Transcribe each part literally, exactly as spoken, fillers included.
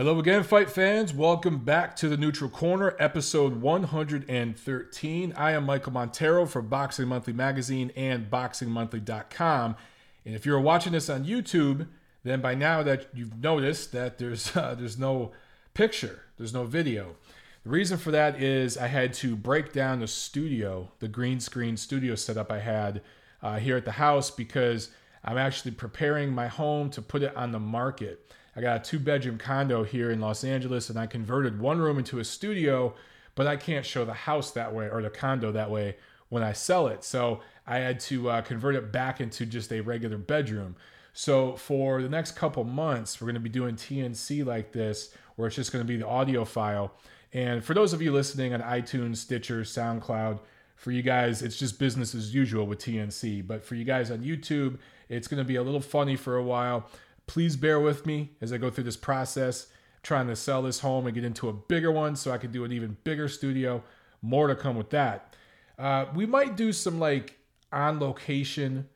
Hello again, fight fans. Welcome back to the Neutral Corner, episode one hundred thirteen. I am Michael Montero for Boxing Monthly Magazine and boxing monthly dot com. And if you're watching this on YouTube, then by now that you've noticed that there's uh, there's no picture, there's no video. The reason for that is I had to break down the studio, the green screen studio setup I had uh, here at the house, because I'm actually preparing my home to put it on the market. I got a two-bedroom condo here in Los Angeles, and I converted one room into a studio, but I can't show the house that way or the condo that way when I sell it. So I had to uh, convert it back into just a regular bedroom. So for the next couple months, we're going to be doing T N C like this, where it's just going to be the audio file. And for those of you listening on iTunes, Stitcher, SoundCloud, for you guys, it's just business as usual with T N C. But for you guys on YouTube, it's going to be a little funny for a while. Please bear with me as I go through this process, trying to sell this home and get into a bigger one so I can do an even bigger studio. More to come with that. Uh, we might do some like on location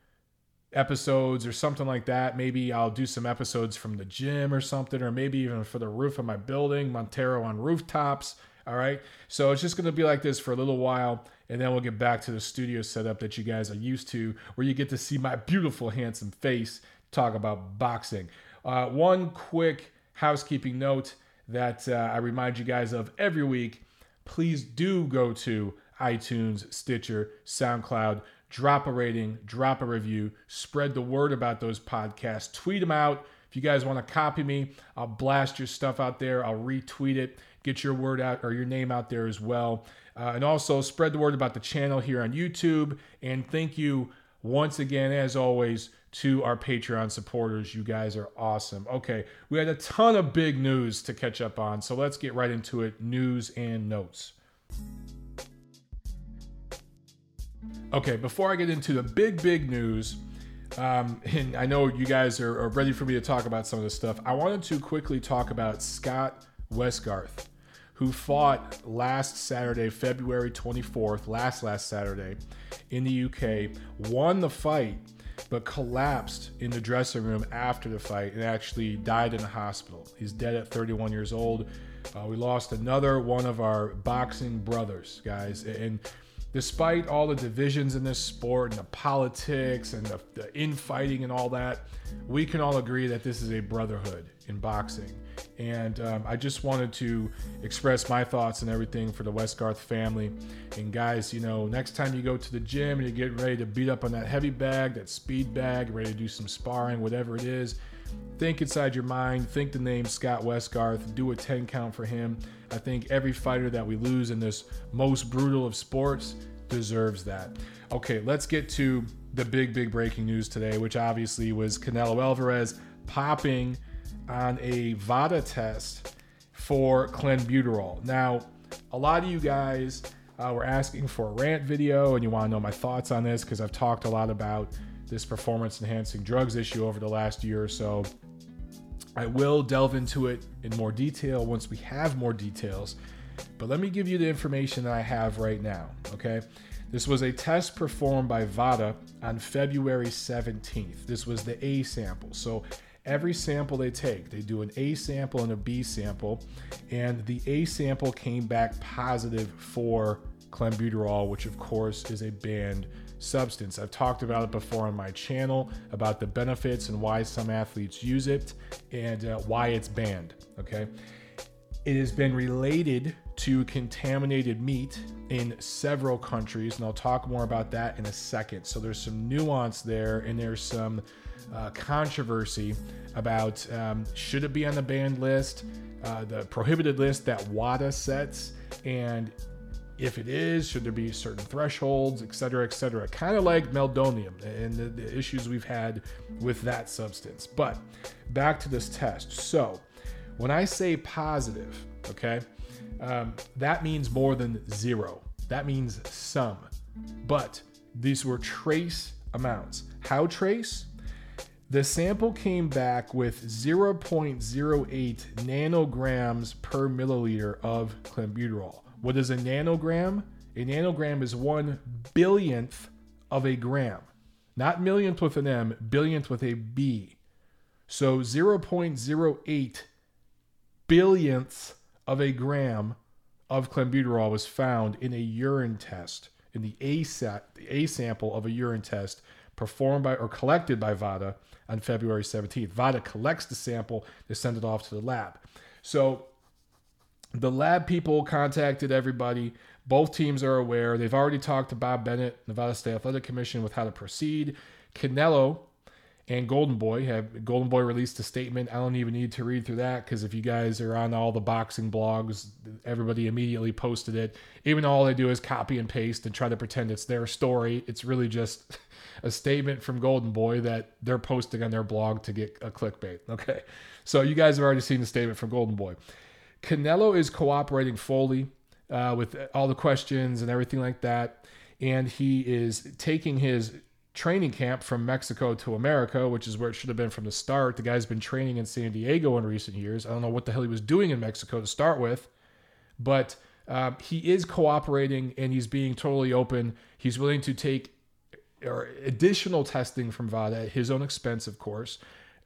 episodes or something like that. Maybe I'll do some episodes from the gym or something, or maybe even for the roof of my building, Montero on rooftops. All right. So it's just going to be like this for a little while, and then we'll get back to the studio setup that you guys are used to, where you get to see my beautiful, handsome face talk about boxing. Uh, one quick housekeeping note that uh, I remind you guys of every week. Please do go to iTunes, Stitcher, SoundCloud, drop a rating, drop a review, spread the word about those podcasts, tweet them out. If you guys want to copy me, I'll blast your stuff out there. I'll retweet it, get your word out or your name out there as well. Uh, and also spread the word about the channel here on YouTube. And thank you once again, as always, to our Patreon supporters. You guys are awesome. Okay, we had a ton of big news to catch up on, so let's get right into it. News and notes. Okay, before I get into the big, big news, um, and I know you guys are, are ready for me to talk about some of this stuff, I wanted to quickly talk about Scott Westgarth, who fought last Saturday, February twenty-fourth, last, last Saturday in the U K, won the fight, but collapsed in the dressing room after the fight and actually died in the hospital. He's dead at thirty-one years old. Uh, we lost another one of our boxing brothers, guys. And despite all the divisions in this sport and the politics and the, the infighting and all that, we can all agree that this is a brotherhood in boxing. And um, I just wanted to express my thoughts and everything for the Westgarth family. And guys, you know, next time you go to the gym and you're getting ready to beat up on that heavy bag, that speed bag, ready to do some sparring, whatever it is, think inside your mind, think the name Scott Westgarth, do a ten count for him. I think every fighter that we lose in this most brutal of sports deserves that. Okay, let's get to the big, big breaking news today, which obviously was Canelo Alvarez popping on a VADA test for clenbuterol. Now, a lot of you guys uh, were asking for a rant video, and you want to know my thoughts on this because I've talked a lot about this performance-enhancing drugs issue over the last year or so. I will delve into it in more detail once we have more details, but let me give you the information that I have right now, okay? This was a test performed by VADA on February seventeenth. This was the A sample. So every sample they take, they do an A sample and a B sample, and the A sample came back positive for clenbuterol, which of course is a banned substance. I've talked about it before on my channel about the benefits and why some athletes use it and uh, why it's banned, okay? It has been related to contaminated meat in several countries, and I'll talk more about that in a second. So there's some nuance there, and there's some Uh, controversy about um, should it be on the banned list, uh, the prohibited list that WADA sets, and if it is, should there be certain thresholds, et cetera, et cetera. Kind of like meldonium and the, the issues we've had with that substance. But back to this test. So when I say positive, okay, um, that means more than zero. That means some. But these were trace amounts. How trace? The sample came back with zero point zero eight nanograms per milliliter of clenbuterol. What is a nanogram? A nanogram is one billionth of a gram. Not millionth with an M, billionth with a B. So zero point zero eight billionths of a gram of clenbuterol was found in a urine test, in the A, the A sample of a urine test performed by or collected by VADA on February seventeenth. VADA collects the sample to send it off to the lab. So the lab people contacted everybody. Both teams are aware. They've already talked to Bob Bennett, Nevada State Athletic Commission, with how to proceed. Canelo and Golden Boy have Golden Boy released a statement. I don't even need to read through that because if you guys are on all the boxing blogs, everybody immediately posted it. Even though all they do is copy and paste and try to pretend it's their story, it's really just a statement from Golden Boy that they're posting on their blog to get a clickbait. Okay, so you guys have already seen the statement from Golden Boy. Canelo is cooperating fully uh, with all the questions and everything like that, and he is taking his training camp from Mexico to America, which is where it should have been from the start. The guy's been training in San Diego in recent years. I don't know what the hell he was doing in Mexico to start with, but um, he is cooperating and he's being totally open. He's willing to take or additional testing from VADA at his own expense, of course,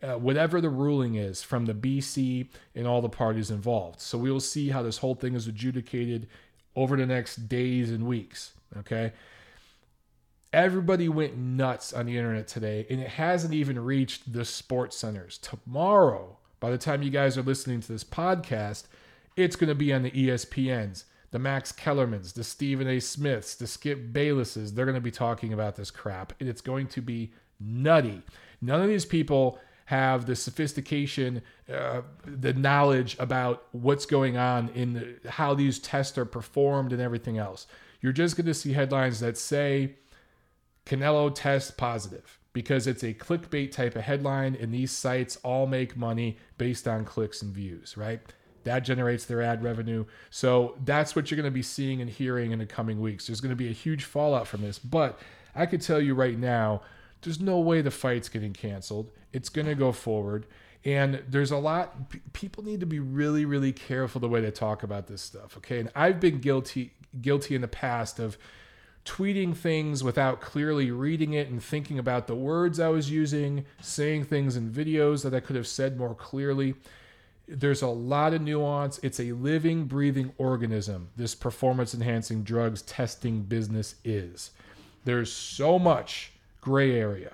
uh, whatever the ruling is from the B C and all the parties involved. So we will see how this whole thing is adjudicated over the next days and weeks, okay? Everybody went nuts on the internet today, and it hasn't even reached the sports centers. Tomorrow, by the time you guys are listening to this podcast, it's going to be on the E S P Ns, the Max Kellermans, the Stephen A. Smiths, the Skip Baylesses. They're going to be talking about this crap, and it's going to be nutty. None of these people have the sophistication, uh, the knowledge about what's going on in the, how these tests are performed and everything else. You're just going to see headlines that say Canelo tests positive because it's a clickbait type of headline, and these sites all make money based on clicks and views, right? That generates their ad revenue. So that's what you're going to be seeing and hearing in the coming weeks. There's going to be a huge fallout from this, but I could tell you right now, there's no way the fight's getting canceled. It's going to go forward. And there's a lot, p- people need to be really, really careful the way they talk about this stuff. Okay. And I've been guilty, guilty in the past of tweeting things without clearly reading it and thinking about the words I was using, saying things in videos that I could have said more clearly. There's a lot of nuance. It's a living, breathing organism, this performance-enhancing drugs testing business is. There's so much gray area.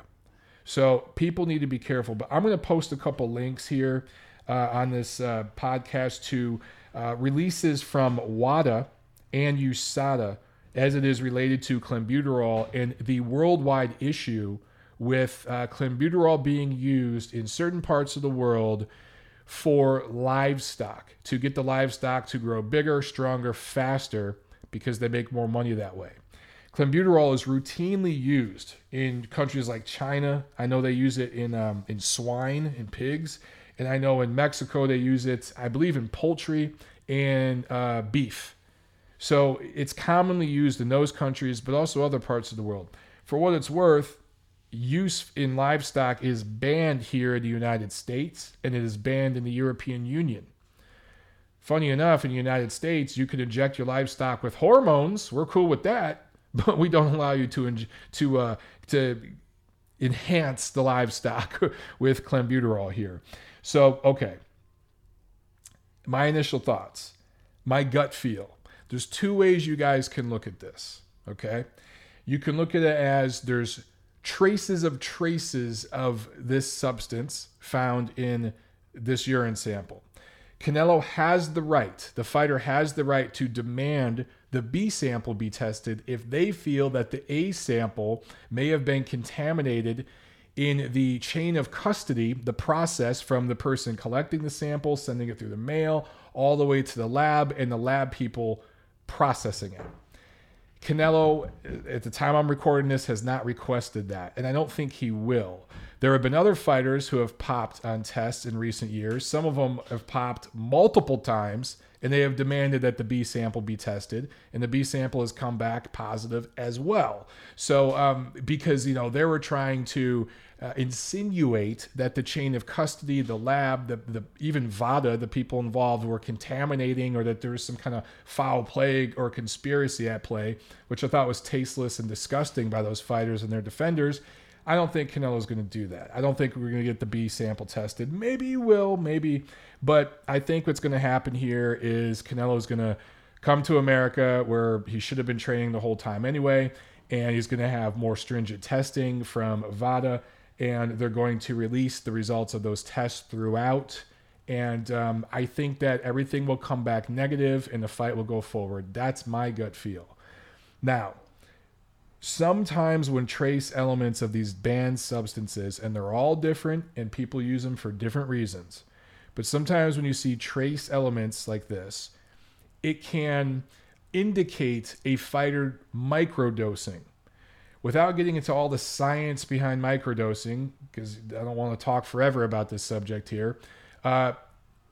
So people need to be careful. But I'm going to post a couple links here uh, on this uh, podcast to uh, releases from WADA and U S A D A, as it is related to clenbuterol and the worldwide issue with uh, clenbuterol being used in certain parts of the world for livestock, to get the livestock to grow bigger, stronger, faster, because they make more money that way. Clenbuterol is routinely used in countries like China. I know they use it in um, in swine and pigs. And I know in Mexico they use it, I believe, in poultry and uh, beef. So it's commonly used in those countries, but also other parts of the world. For what it's worth, use in livestock is banned here in the United States, and it is banned in the European Union. Funny enough, in the United States, you can inject your livestock with hormones. We're cool with that, but we don't allow you to in, to uh, to enhance the livestock with clenbuterol here. So, okay, my initial thoughts, my gut feel. There's two ways you guys can look at this, okay? You can look at it as there's traces of traces of this substance found in this urine sample. Canelo has the right, the fighter has the right to demand the B sample be tested if they feel that the A sample may have been contaminated in the chain of custody, the process from the person collecting the sample, sending it through the mail, all the way to the lab and the lab people processing it. Canelo, at the time I'm recording this, has not requested that, and I don't think he will. There have been other fighters who have popped on tests in recent years. Some of them have popped multiple times, and they have demanded that the B sample be tested, and the B sample has come back positive as well. So um, because, you know, they were trying to uh, insinuate that the chain of custody, the lab, the, the even VADA, the people involved were contaminating, or that there was some kind of foul play or conspiracy at play, which I thought was tasteless and disgusting by those fighters and their defenders. I don't think Canelo's going to do that. I don't think we're going to get the B sample tested. Maybe he will, maybe. But I think what's going to happen here is Canelo's going to come to America where he should have been training the whole time anyway, and he's going to have more stringent testing from VADA, and they're going to release the results of those tests throughout. And um, I think that everything will come back negative and the fight will go forward. That's my gut feel. Now, sometimes when trace elements of these banned substances, and they're all different and people use them for different reasons, but sometimes when you see trace elements like this, it can indicate a fighter microdosing. Without getting into all the science behind microdosing, because I don't want to talk forever about this subject here, uh,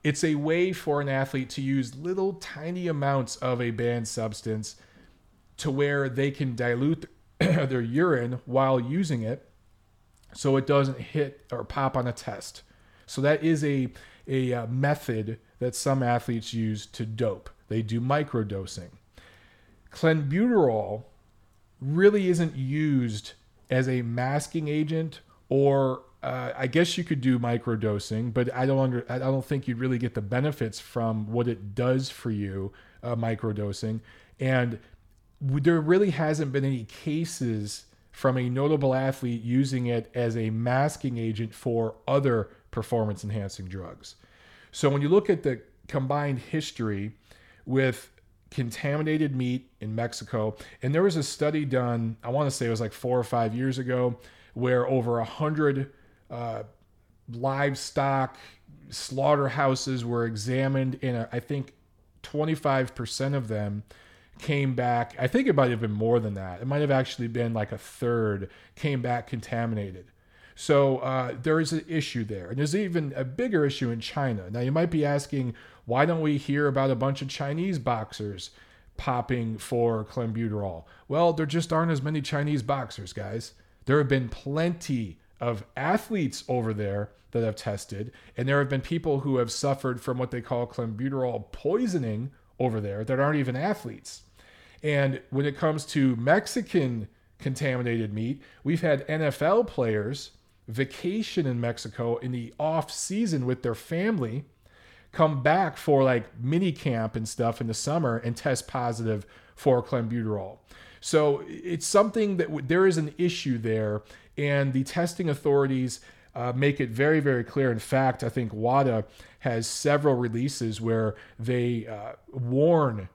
it's a way for an athlete to use little tiny amounts of a banned substance to where they can dilute their urine while using it so it doesn't hit or pop on a test. So that is a, a method that some athletes use to dope. They do microdosing. Clenbuterol really isn't used as a masking agent, or uh, I guess you could do microdosing, but I don't under, I don't think you'd really get the benefits from what it does for you, uh, microdosing. And there really hasn't been any cases from a notable athlete using it as a masking agent for other performance-enhancing drugs. So when you look at the combined history with contaminated meat in Mexico, and there was a study done, I want to say it was like four or five years ago, where over a hundred uh, livestock slaughterhouses were examined, and I think twenty-five percent of them came back, I think it might have been more than that. It might have actually been like a third came back contaminated. So uh, there is an issue there. And there's even a bigger issue in China. Now you might be asking, why don't we hear about a bunch of Chinese boxers popping for clenbuterol? Well, there just aren't as many Chinese boxers, guys. There have been plenty of athletes over there that have tested. And there have been people who have suffered from what they call clenbuterol poisoning over there that aren't even athletes. And when it comes to Mexican contaminated meat, we've had N F L players vacation in Mexico in the off season with their family, come back for like mini camp and stuff in the summer and test positive for clenbuterol. So it's something that w- there is an issue there, and the testing authorities Uh, make it very, very clear. In fact, I think WADA has several releases where they uh, warn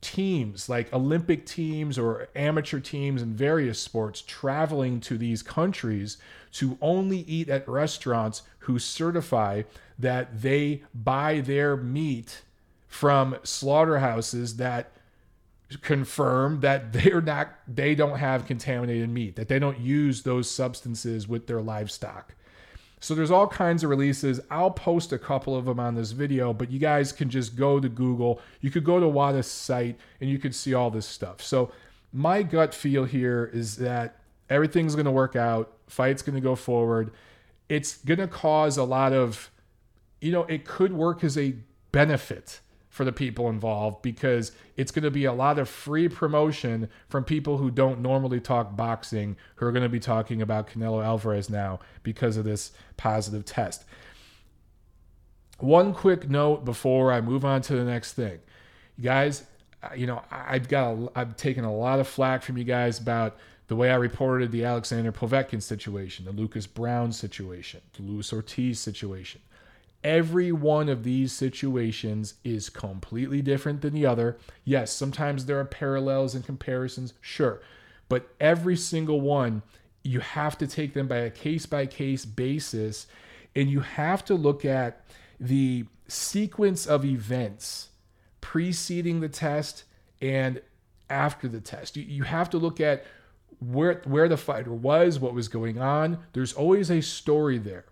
teams like Olympic teams or amateur teams in various sports traveling to these countries to only eat at restaurants who certify that they buy their meat from slaughterhouses that confirm that they're not, they don't have contaminated meat, that they don't use those substances with their livestock. So there's all kinds of releases. I'll post a couple of them on this video, but you guys can just go to Google. You could go to WADA's site and you could see all this stuff. So my gut feel here is that everything's going to work out. Fight's going to go forward. It's going to cause a lot of, you know, it could work as a benefit for the people involved, because it's going to be a lot of free promotion from people who don't normally talk boxing, who are going to be talking about Canelo Alvarez now because of this positive test. One quick note before I move on to the next thing. You guys, you know, I've got a, I've taken a lot of flack from you guys about the way I reported the Alexander Povetkin situation, the Lucas Brown situation, the Luis Ortiz situation. Every one of these situations is completely different than the other. Yes, sometimes there are parallels and comparisons, sure. But every single one, you have to take them by a case-by-case basis, and you have to look at the sequence of events preceding the test and after the test. You, you have to look at where, where the fighter was, what was going on. There's always a story there.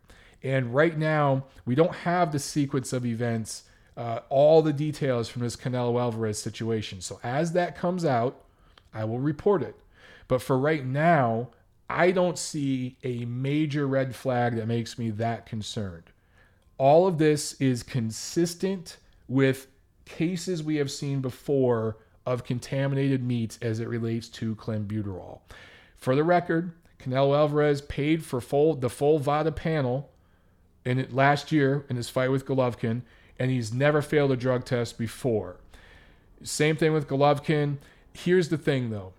And right now, we don't have the sequence of events, uh, all the details from this Canelo Alvarez situation. So as that comes out, I will report it. But for right now, I don't see a major red flag that makes me that concerned. All of this is consistent with cases we have seen before of contaminated meats as it relates to clenbuterol. For the record, Canelo Alvarez paid for full, the full VADA panel in it last year in his fight with Golovkin, and he's never failed a drug test before. Same thing with Golovkin. Here's the thing, though.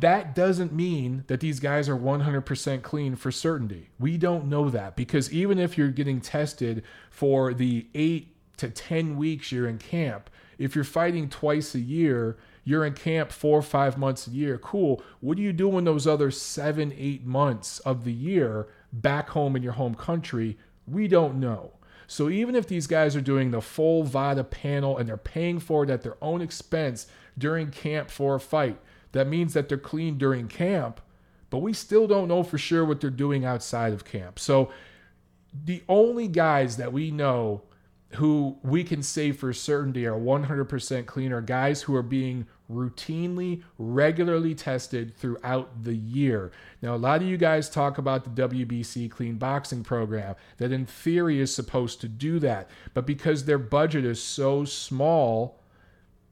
That doesn't mean that these guys are one hundred percent clean for certainty. We don't know that, because even if you're getting tested for the eight to ten weeks you're in camp, if you're fighting twice a year, you're in camp four or five months a year, cool. What do you do in those other seven, eight months of the year back home in your home country? We don't know. So even if these guys are doing the full VADA panel and they're paying for it at their own expense during camp for a fight, that means that they're clean during camp, but we still don't know for sure what they're doing outside of camp. So the only guys that we know who we can say for certainty are one hundred percent clean are guys who are being routinely, regularly tested throughout the year. Now, a lot of you guys talk about the W B C Clean Boxing Program that in theory is supposed to do that, but because their budget is so small,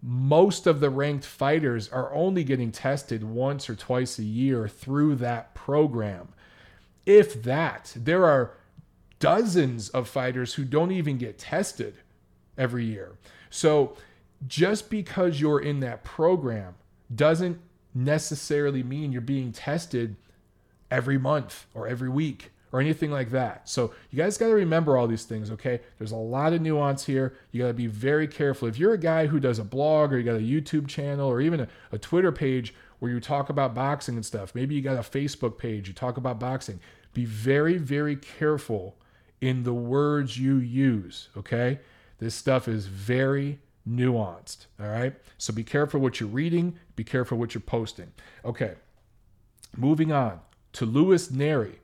most of the ranked fighters are only getting tested once or twice a year through that program. If that, there are dozens of fighters who don't even get tested every year. So just because you're in that program doesn't necessarily mean you're being tested every month or every week or anything like that. So you guys got to remember all these things, okay? There's a lot of nuance here. You got to be very careful. If you're a guy who does a blog or you got a YouTube channel or even a, a Twitter page where you talk about boxing and stuff, maybe you got a Facebook page, you talk about boxing, be very, very careful in the words you use, okay? This stuff is very nuanced, all right? So be careful what you're reading. Be careful what you're posting. Okay, moving on to Luis Nery,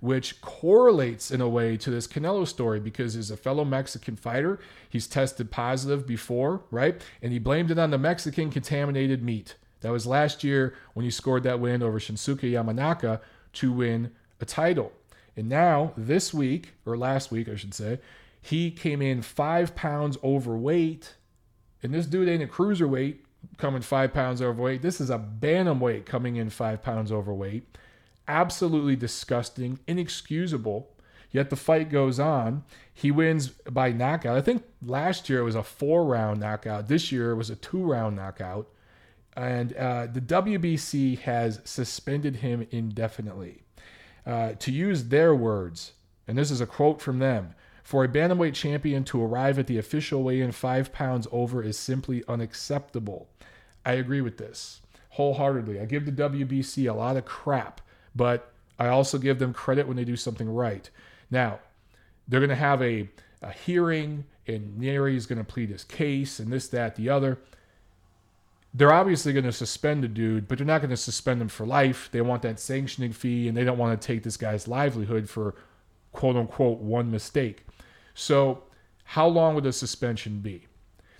which correlates in a way to this Canelo story because he's a fellow Mexican fighter. He's tested positive before, right? And he blamed it on the Mexican contaminated meat. That was last year when he scored that win over Shinsuke Yamanaka to win a title. And now this week, or last week, I should say, he came in five pounds overweight. And this dude ain't a cruiserweight coming five pounds overweight. This is a bantamweight coming in five pounds overweight. Absolutely disgusting, inexcusable, yet the fight goes on. He wins by knockout. I think last year it was a four-round knockout. This year it was a two-round knockout. And uh, the W B C has suspended him indefinitely. Uh, to use their words, and this is a quote from them, "For a bantamweight champion to arrive at the official weigh-in five pounds over is simply unacceptable." I agree with this wholeheartedly. I give the W B C a lot of crap, but I also give them credit when they do something right. Now, they're going to have a, a hearing, and Nery is going to plead his case, and this, that, the other. They're obviously going to suspend the dude, but they're not going to suspend him for life. They want that sanctioning fee, and they don't want to take this guy's livelihood for, quote-unquote, one mistake. So how long would a suspension be?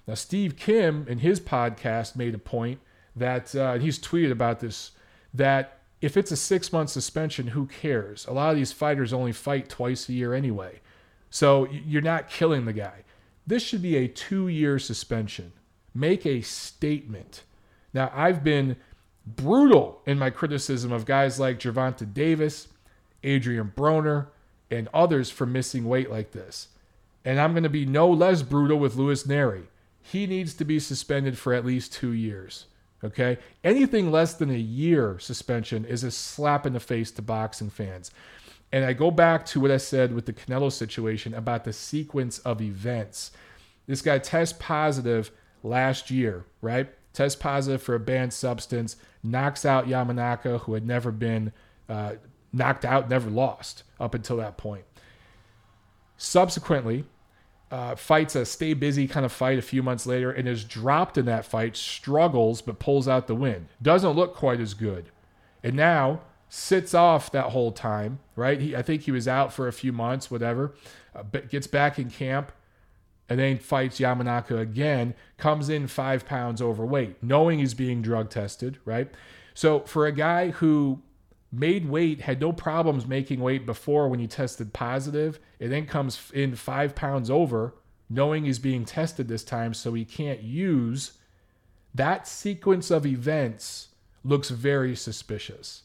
Now, Steve Kim, in his podcast, made a point that, uh, he's tweeted about this, that if it's a six-month suspension, who cares? A lot of these fighters only fight twice a year anyway. So you're not killing the guy. This should be a two-year suspension. Make a statement. Now, I've been brutal in my criticism of guys like Gervonta Davis, Adrian Broner, and others for missing weight like this. And I'm going to be no less brutal with Luis Nery. He needs to be suspended for at least two years. Okay, anything less than a year suspension is a slap in the face to boxing fans. And I go back to what I said with the Canelo situation about the sequence of events. This guy tests positive last year, right? Tests positive for a banned substance, knocks out Yamanaka, who had never been uh, knocked out, never lost up until that point. Subsequently, Uh, fights a stay busy kind of fight a few months later and is dropped in that fight, struggles, but pulls out the win. Doesn't look quite as good. And now sits off that whole time, right? He, I think he was out for a few months, whatever, uh, but gets back in camp and then fights Yamanaka again, comes in five pounds overweight, knowing he's being drug tested, right? So for a guy who made weight, had no problems making weight before when he tested positive, and then comes in five pounds over, knowing he's being tested this time, so he can't use, that sequence of events looks very suspicious.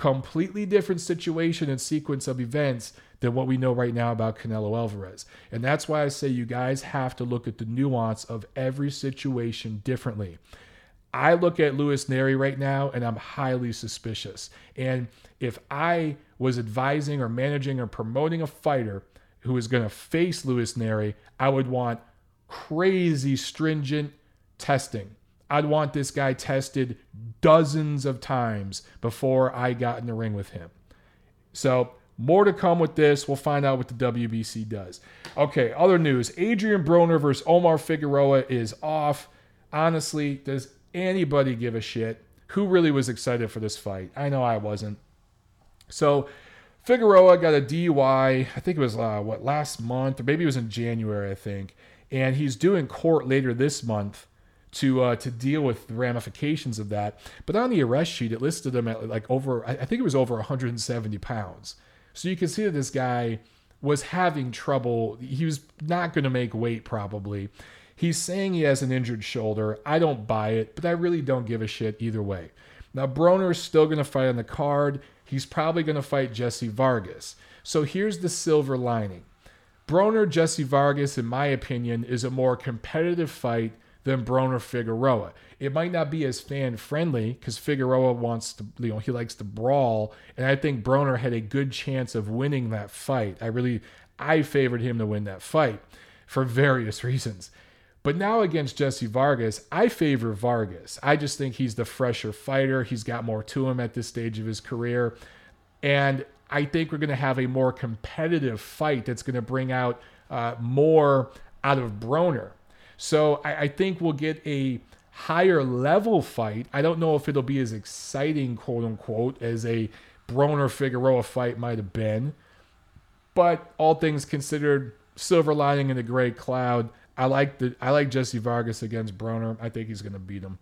Completely different situation and sequence of events than what we know right now about Canelo Alvarez. And that's why I say you guys have to look at the nuance of every situation differently. I look at Luis Nery right now and I'm highly suspicious. And if I was advising or managing or promoting a fighter who is going to face Luis Nery, I would want crazy stringent testing. I'd want this guy tested dozens of times before I got in the ring with him. So more to come with this. We'll find out what the W B C does. Okay, other news. Adrian Broner versus Omar Figueroa is off. Honestly, does anybody give a shit? Who really was excited for this fight? I know I wasn't. So Figueroa got a D U I, I think it was, uh, what, last month? Or maybe it was in January, I think. And he's due in court later this month to uh, to deal with the ramifications of that. But on the arrest sheet, it listed him at like over, I think it was over one hundred seventy pounds. So you can see that this guy was having trouble. He was not going to make weight probably. He's saying he has an injured shoulder. I don't buy it, but I really don't give a shit either way. Now, Broner's still going to fight on the card. He's probably going to fight Jesse Vargas. So here's the silver lining. Broner, Jesse Vargas, in my opinion, is a more competitive fight than Broner Figueroa. It might not be as fan friendly because Figueroa wants to, you know, he likes to brawl, and I think Broner had a good chance of winning that fight. I really, I favored him to win that fight for various reasons. But now against Jesse Vargas, I favor Vargas. I just think he's the fresher fighter. He's got more to him at this stage of his career, and I think we're going to have a more competitive fight that's going to bring out uh, more out of Broner. So I, I think we'll get a higher level fight. I don't know if it'll be as exciting, quote unquote, as a Broner Figueroa fight might have been. But all things considered, silver lining in the gray cloud. I like the I like Jesse Vargas against Broner. I think he's going to beat him.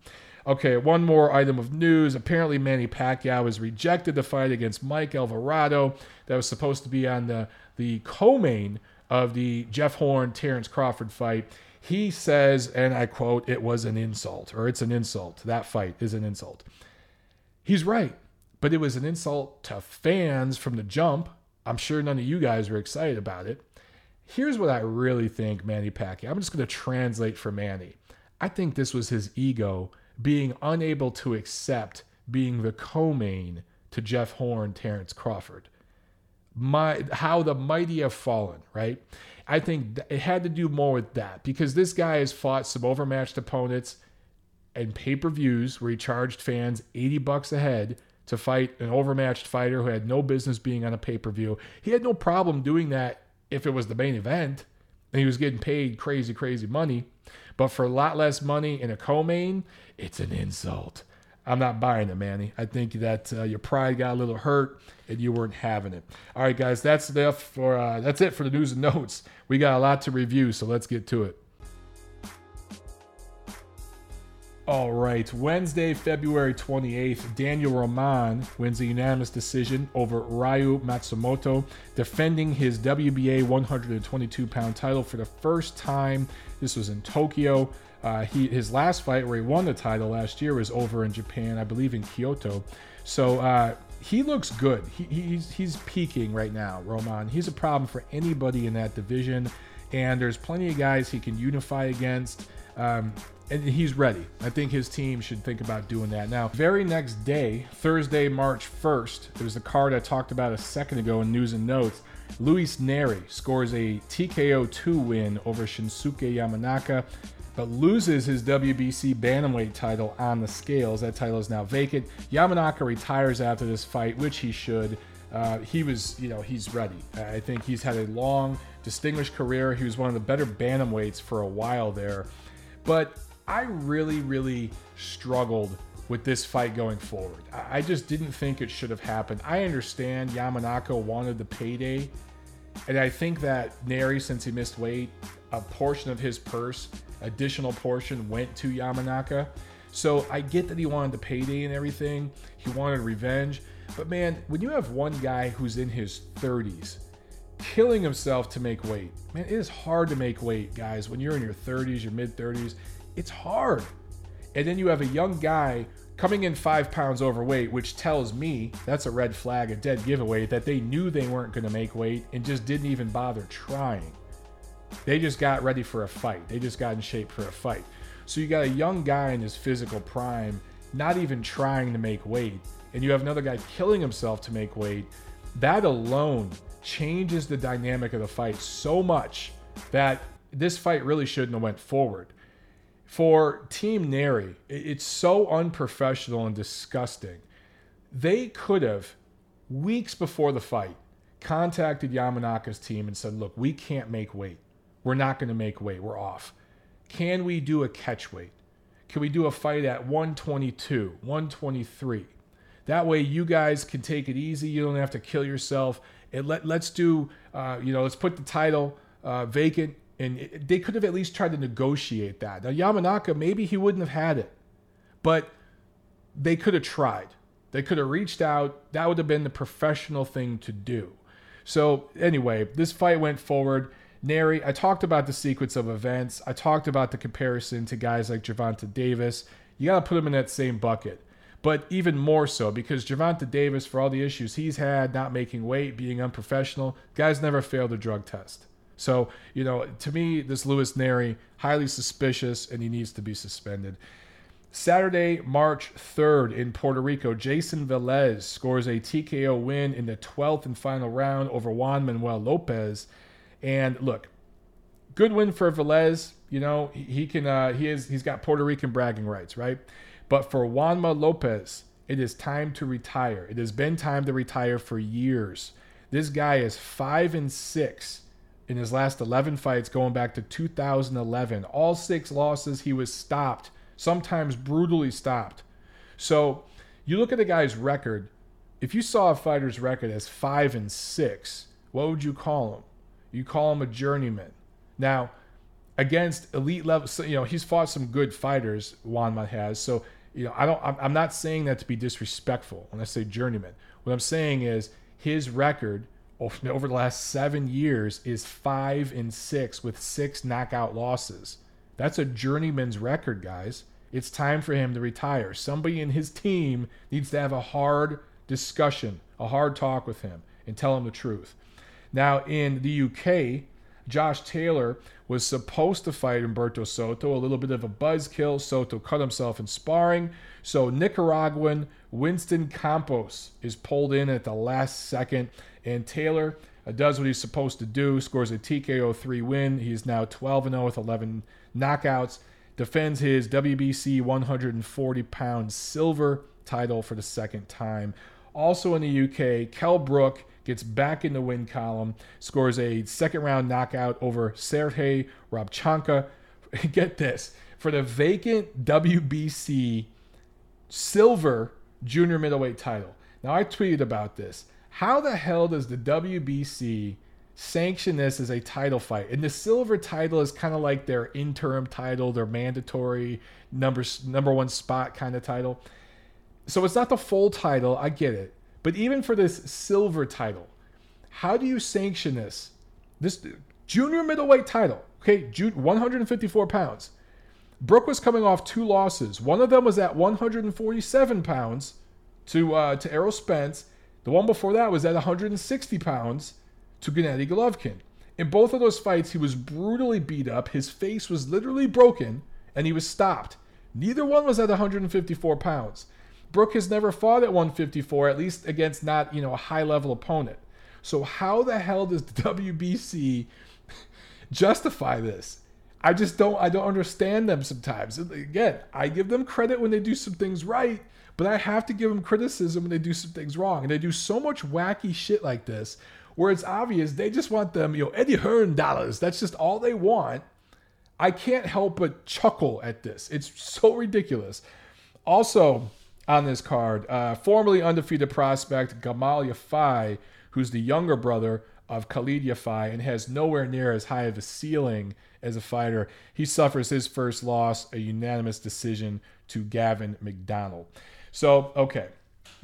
Okay, one more item of news. Apparently, Manny Pacquiao has rejected the fight against Mike Alvarado that was supposed to be on the the co-main of the Jeff Horn Terrence Crawford fight. He says, and I quote, it was an insult, or it's an insult. That fight is an insult. He's right, but it was an insult to fans from the jump. I'm sure none of you guys were excited about it. Here's what I really think Manny Pacquiao, I'm just going to translate for Manny. I think this was his ego being unable to accept being the co-main to Jeff Horn, Terrence Crawford. My, how the mighty have fallen, right? I think it had to do more with that because this guy has fought some overmatched opponents and pay-per-views where he charged fans eighty bucks a head to fight an overmatched fighter who had no business being on a pay-per-view. He had no problem doing that if it was the main event and he was getting paid crazy, crazy money. But for a lot less money in a co-main, it's an insult. I'm not buying it, Manny. I think that uh, your pride got a little hurt and you weren't having it. All right, guys, that's enough for uh, that's it for the news and notes. We got a lot to review, so let's get to it. All right, Wednesday, February twenty-eighth, Daniel Roman wins a unanimous decision over Ryu Matsumoto, defending his W B A one hundred twenty-two pound title for the first time. This was in Tokyo. Uh, he his last fight where he won the title last year was over in Japan, I believe in Kyoto. So uh, he looks good. He, he's he's peaking right now, Roman. He's a problem for anybody in that division, and there's plenty of guys he can unify against. Um, and he's ready. I think his team should think about doing that. Now, very next day, Thursday, March first, it was the card I talked about a second ago in News and Notes. Luis Nery scores a T K O two win over Shinsuke Yamanaka, but loses his W B C bantamweight title on the scales. That title is now vacant. Yamanaka retires after this fight, which he should. Uh, he was, you know, he's ready. I think he's had a long, distinguished career. He was one of the better bantamweights for a while there. But I really, really struggled with this fight going forward. I just didn't think it should have happened. I understand Yamanaka wanted the payday, and I think that Nery, since he missed weight, a portion of his purse, additional portion, went to Yamanaka. So I get that he wanted the payday and everything. He wanted revenge. But man, when you have one guy who's in his thirties killing himself to make weight, man, it is hard to make weight, guys. When you're in your thirties, your mid thirties, it's hard. And then you have a young guy coming in five pounds overweight, which tells me that's a red flag, a dead giveaway, that they knew they weren't going to make weight and just didn't even bother trying. They just got ready for a fight. They just got in shape for a fight. So you got a young guy in his physical prime, not even trying to make weight, and you have another guy killing himself to make weight. That alone changes the dynamic of the fight so much that this fight really shouldn't have went forward. For Team Nery, it's so unprofessional and disgusting. They could have, weeks before the fight, contacted Yamanaka's team and said, look, we can't make weight. We're not going to make weight. We're off. Can we do a catch weight? Can we do a fight at one twenty-two, one twenty-three? That way you guys can take it easy. You don't have to kill yourself. And let, let's do, uh, you know, let's put the title uh, vacant. And it, they could have at least tried to negotiate that. Now, Yamanaka, maybe he wouldn't have had it, but they could have tried. They could have reached out. That would have been the professional thing to do. So anyway, this fight went forward. Nery, I talked about the sequence of events. I talked about the comparison to guys like Gervonta Davis. You got to put him in that same bucket, but even more so because Gervonta Davis, for all the issues he's had, not making weight, being unprofessional, guys never failed a drug test. So, you know, to me, this Luis Nery, highly suspicious, and he needs to be suspended. Saturday, March third in Puerto Rico, Jason Velez scores a T K O win in the twelfth and final round over Juan Manuel Lopez. And look, good win for Velez. You know, he, he can, uh, he is, he's got Puerto Rican bragging rights, right? But for Juan Manuel Lopez, it is time to retire. It has been time to retire for years. This guy is five and six. In his last eleven fights going back to two thousand eleven, all six losses, he was stopped, sometimes brutally stopped. So you look at a guy's record. If you saw a fighter's record as five and six, what would you call him? You call him a journeyman. Now, against elite level, so, you know, he's fought some good fighters, Juanma has. So, you know, I don't, I'm not saying that to be disrespectful when I say journeyman. What I'm saying is his record over the last seven years is five and six with six knockout losses. That's a journeyman's record, guys. It's time for him to retire. Somebody in his team needs to have a hard discussion, a hard talk with him and tell him the truth. Now in the U K, Josh Taylor was supposed to fight Humberto Soto, a little bit of a buzzkill. Soto cut himself in sparring. So Nicaraguan Winston Campos is pulled in at the last second. And Taylor uh, does what he's supposed to do, scores a T K O three win. He's now twelve and oh with eleven knockouts, defends his W B C one forty pound silver title for the second time. Also in the U K, Kell Brook gets back in the win column, scores a second round knockout over Sergey Kovalev. Get this, for the vacant W B C silver junior middleweight title. Now I tweeted about this. How the hell does the W B C sanction this as a title fight? And the silver title is kind of like their interim title, their mandatory number, number one spot kind of title. So it's not the full title. I get it. But even for this silver title, how do you sanction this? This junior middleweight title, okay, one fifty-four pounds. Brook was coming off two losses. One of them was at one forty-seven pounds to, uh, to Errol Spence. The one before that was at one sixty pounds to Gennady Golovkin. In both of those fights, he was brutally beat up. His face was literally broken, and he was stopped. Neither one was at one fifty-four pounds. Brook has never fought at one fifty-four, at least against not, you know, a high-level opponent. So how the hell does the W B C justify this? I just don't, I don't understand them sometimes. Again, I give them credit when they do some things right, but I have to give them criticism when they do some things wrong. And they do so much wacky shit like this where it's obvious they just want them, you know, Eddie Hearn dollars. That's just all they want. I can't help but chuckle at this. It's so ridiculous. Also on this card, uh, formerly undefeated prospect Gamal Yafai, who's the younger brother of Khalid Yafai and has nowhere near as high of a ceiling as a fighter. He suffers his first loss, a unanimous decision to Gavin McDonald. So, okay,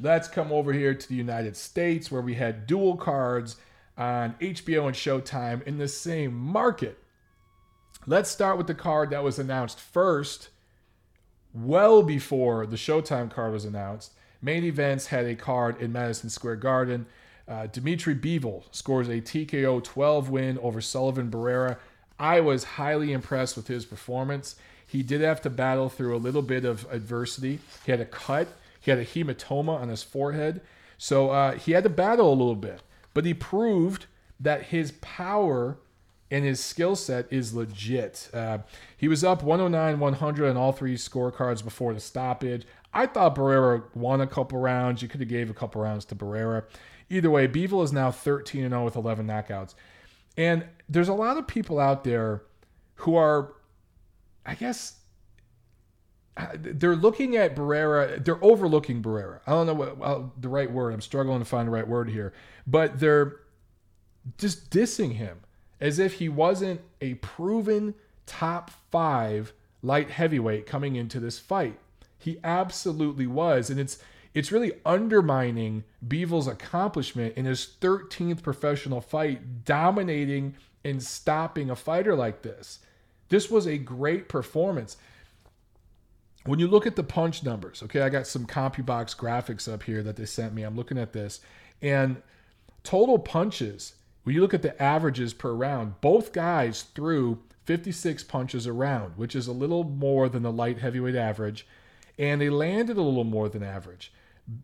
let's come over here to the United States where we had dual cards on H B O and Showtime in the same market. Let's start with the card that was announced first. well before the Showtime card was announced. Main Events had a card in Madison Square Garden. Uh, Dmitry Bivol scores a T K O twelve win over Sullivan Barrera. I was highly impressed with his performance. He did have to battle through a little bit of adversity. He had a cut. He had a hematoma on his forehead. So uh, he had to battle a little bit. But he proved that his power and his skill set is legit. Uh, he was up one oh nine one hundred on all three scorecards before the stoppage. I thought Barrera won a couple rounds. You could have gave a couple rounds to Barrera. Either way, Bivol is now thirteen and oh with eleven knockouts. And there's a lot of people out there who are, I guess, they're looking at Barrera. They're overlooking Barrera. I don't know what well, the right word. I'm struggling to find the right word here. But they're just dissing him as if he wasn't a proven top five light heavyweight coming into this fight. He absolutely was. And it's it's really undermining Bivol's accomplishment in his thirteenth professional fight, dominating and stopping a fighter like this. This was a great performance. When you look at the punch numbers, okay, I got some CompuBox graphics up here that they sent me. I'm looking at this. And total punches, when you look at the averages per round, both guys threw fifty-six punches a round, which is a little more than the light heavyweight average. And they landed a little more than average.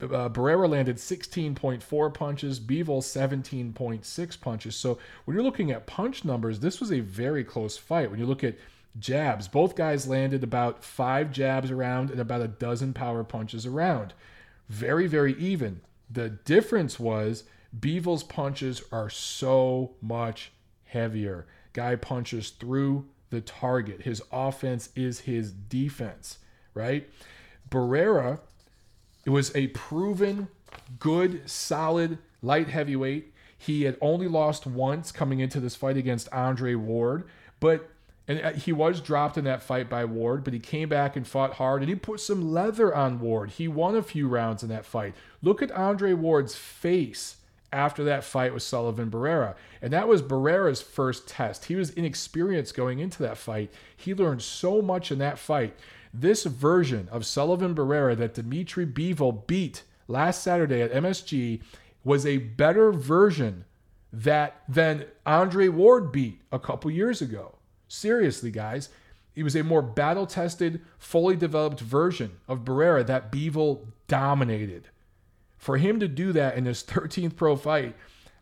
Uh, Barrera landed sixteen point four punches, Bivol seventeen point six punches. So when you're looking at punch numbers, this was a very close fight. When you look at jabs, both guys landed about five jabs around and about a dozen power punches around. Very, very even. The difference was Bivol's punches are so much heavier. Guy punches through the target. His offense is his defense, right? Barrera, it was a proven, good, solid light heavyweight. He had only lost once coming into this fight against Andre Ward, but and he was dropped in that fight by Ward, but he came back and fought hard, and he put some leather on Ward. He won a few rounds in that fight. Look at Andre Ward's face after that fight with Sullivan Barrera, and that was Barrera's first test. He was inexperienced going into that fight. He learned so much in that fight. This version of Sullivan Barrera that Dmitry Bivol beat last Saturday at M S G was a better version that than Andre Ward beat a couple years ago. Seriously, guys. It was a more battle-tested, fully developed version of Barrera that Bivol dominated. For him to do that in his thirteenth pro fight,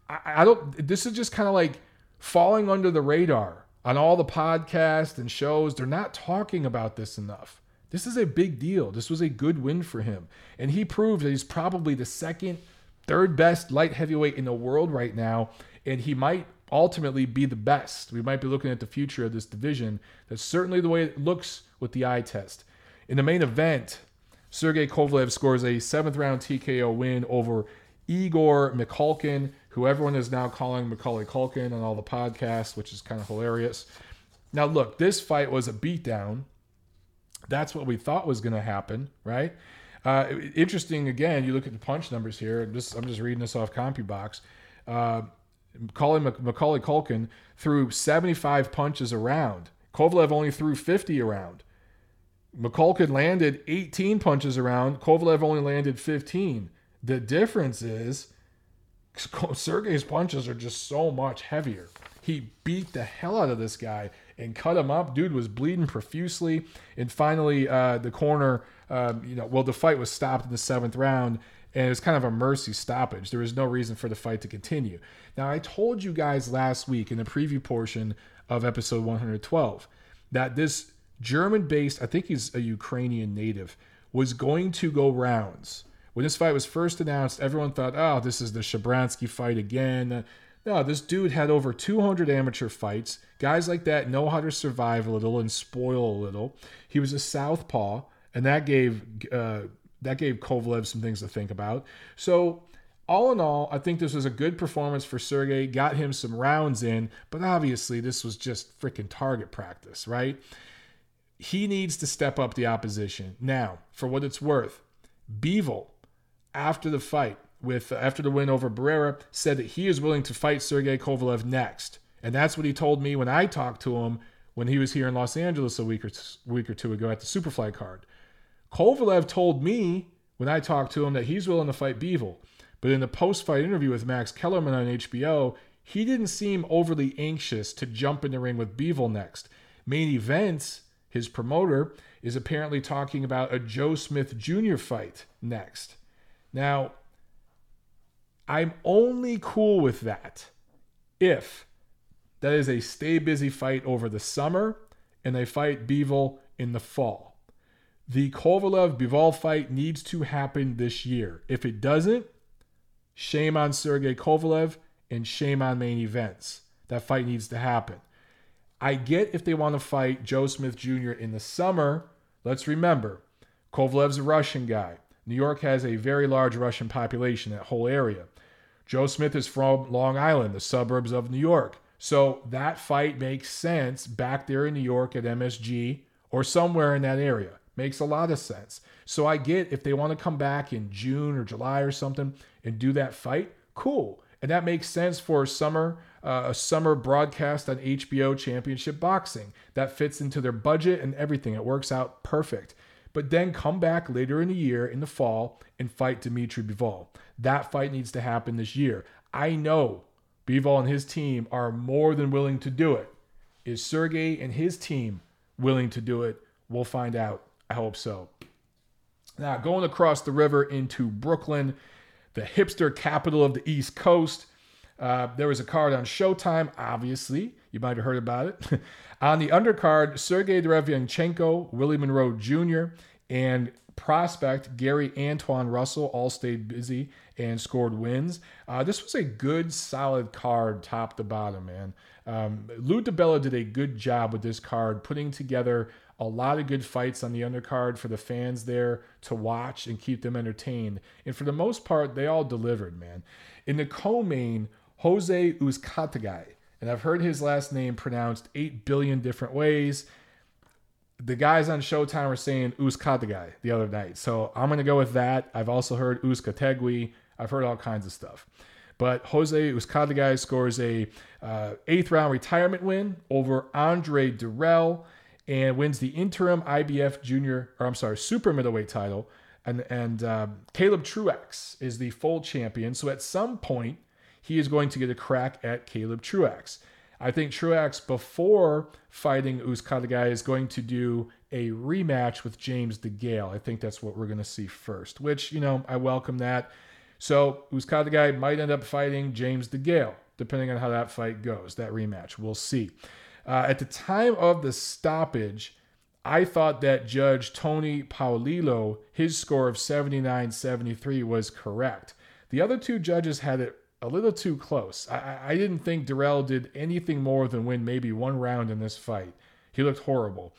I, I don't. This is just kind of like falling under the radar. On all the podcasts and shows, they're not talking about this enough. This is a big deal. This was a good win for him. And he proved that he's probably the second, third best light heavyweight in the world right now. And he might ultimately be the best. We might be looking at the future of this division. That's certainly the way it looks with the eye test. In the main event, Sergey Kovalev scores a seventh round T K O win over Igor Mikulkin, who everyone is now calling Macaulay Culkin on all the podcasts, which is kind of hilarious. Now, look, this fight was a beatdown. That's what we thought was going to happen, right? Uh, interesting, again, you look at the punch numbers here. I'm just, I'm just reading this off CompuBox. Uh, Macaulay, Macaulay Culkin threw seventy-five punches a round. Kovalev only threw fifty a round. Mikulkin landed eighteen punches a round. Kovalev only landed fifteen. The difference is Sergey's punches are just so much heavier. He beat the hell out of this guy and cut him up. Dude was bleeding profusely. And finally, uh, the corner, um, you know, well, the fight was stopped in the seventh round, and it was kind of a mercy stoppage. There was no reason for the fight to continue. Now, I told you guys last week in the preview portion of episode one hundred twelve that this German-based, I think he's a Ukrainian native, was going to go rounds. When this fight was first announced, everyone thought, oh, this is the Shabransky fight again. No, this dude had over two hundred amateur fights. Guys like that know how to survive a little and spoil a little. He was a southpaw, and that gave uh, that gave Kovalev some things to think about. So all in all, I think this was a good performance for Sergey. Got him some rounds in, but obviously this was just freaking target practice, right? He needs to step up the opposition. Now, for what it's worth, Bivol, after the fight, with after the win over Barrera, said that he is willing to fight Sergey Kovalev next. And that's what he told me when I talked to him when he was here in Los Angeles a week or, week or two ago at the Superfly card. Kovalev told me when I talked to him that he's willing to fight Bivol, but in the post-fight interview with Max Kellerman on H B O, he didn't seem overly anxious to jump in the ring with Bivol next. Main Events, his promoter, is apparently talking about a Joe Smith Junior fight next. Now, I'm only cool with that if that is a stay-busy fight over the summer and they fight Bivol in the fall. The Kovalev-Bivol fight needs to happen this year. If it doesn't, shame on Sergey Kovalev and shame on Main Events. That fight needs to happen. I get if they want to fight Joe Smith Junior in the summer. Let's remember, Kovalev's a Russian guy. New York has a very large Russian population, that whole area. Joe Smith is from Long Island, the suburbs of New York. So that fight makes sense back there in New York at M S G or somewhere in that area. Makes a lot of sense. So I get if they want to come back in June or July or something and do that fight, cool. And that makes sense for summer, uh, a summer broadcast on H B O Championship Boxing. That fits into their budget and everything. It works out perfect. But then come back later in the year, in the fall, and fight Dmitry Bivol. That fight needs to happen this year. I know Bivol and his team are more than willing to do it. Is Sergey and his team willing to do it? We'll find out. I hope so. Now, going across the river into Brooklyn, the hipster capital of the East Coast. Uh, there was a card on Showtime, obviously. You might have heard about it. On the undercard, Sergey Derevyanchenko, Willie Monroe Junior, and prospect Gary Antoine Russell all stayed busy and scored wins. Uh, this was a good, solid card top to bottom, man. Um, Lou DiBella did a good job with this card, putting together a lot of good fights on the undercard for the fans there to watch and keep them entertained. And for the most part, they all delivered, man. In the co-main, Jose Uzcategui, and I've heard his last name pronounced eight billion different ways. The guys on Showtime were saying Uzcategui the other night, so I'm going to go with that. I've also heard Uzcategui. I've heard all kinds of stuff. But Jose Uzcategui scores a uh, eighth-round retirement win over Andre Durrell, and wins the interim I B F junior, or I'm sorry, super middleweight title. And, and um, Caleb Truax is the full champion. So at some point, he is going to get a crack at Caleb Truax. I think Truax, before fighting Uzcategui, is going to do a rematch with James DeGale. I think that's what we're going to see first, which, you know, I welcome that. So Uzcategui might end up fighting James DeGale, depending on how that fight goes, that rematch. We'll see. Uh, at the time of the stoppage, I thought that Judge Tony Paolillo, his score of seventy-nine seventy-three was correct. The other two judges had it a little too close. I, I didn't think Durrell did anything more than win maybe one round in this fight. He looked horrible.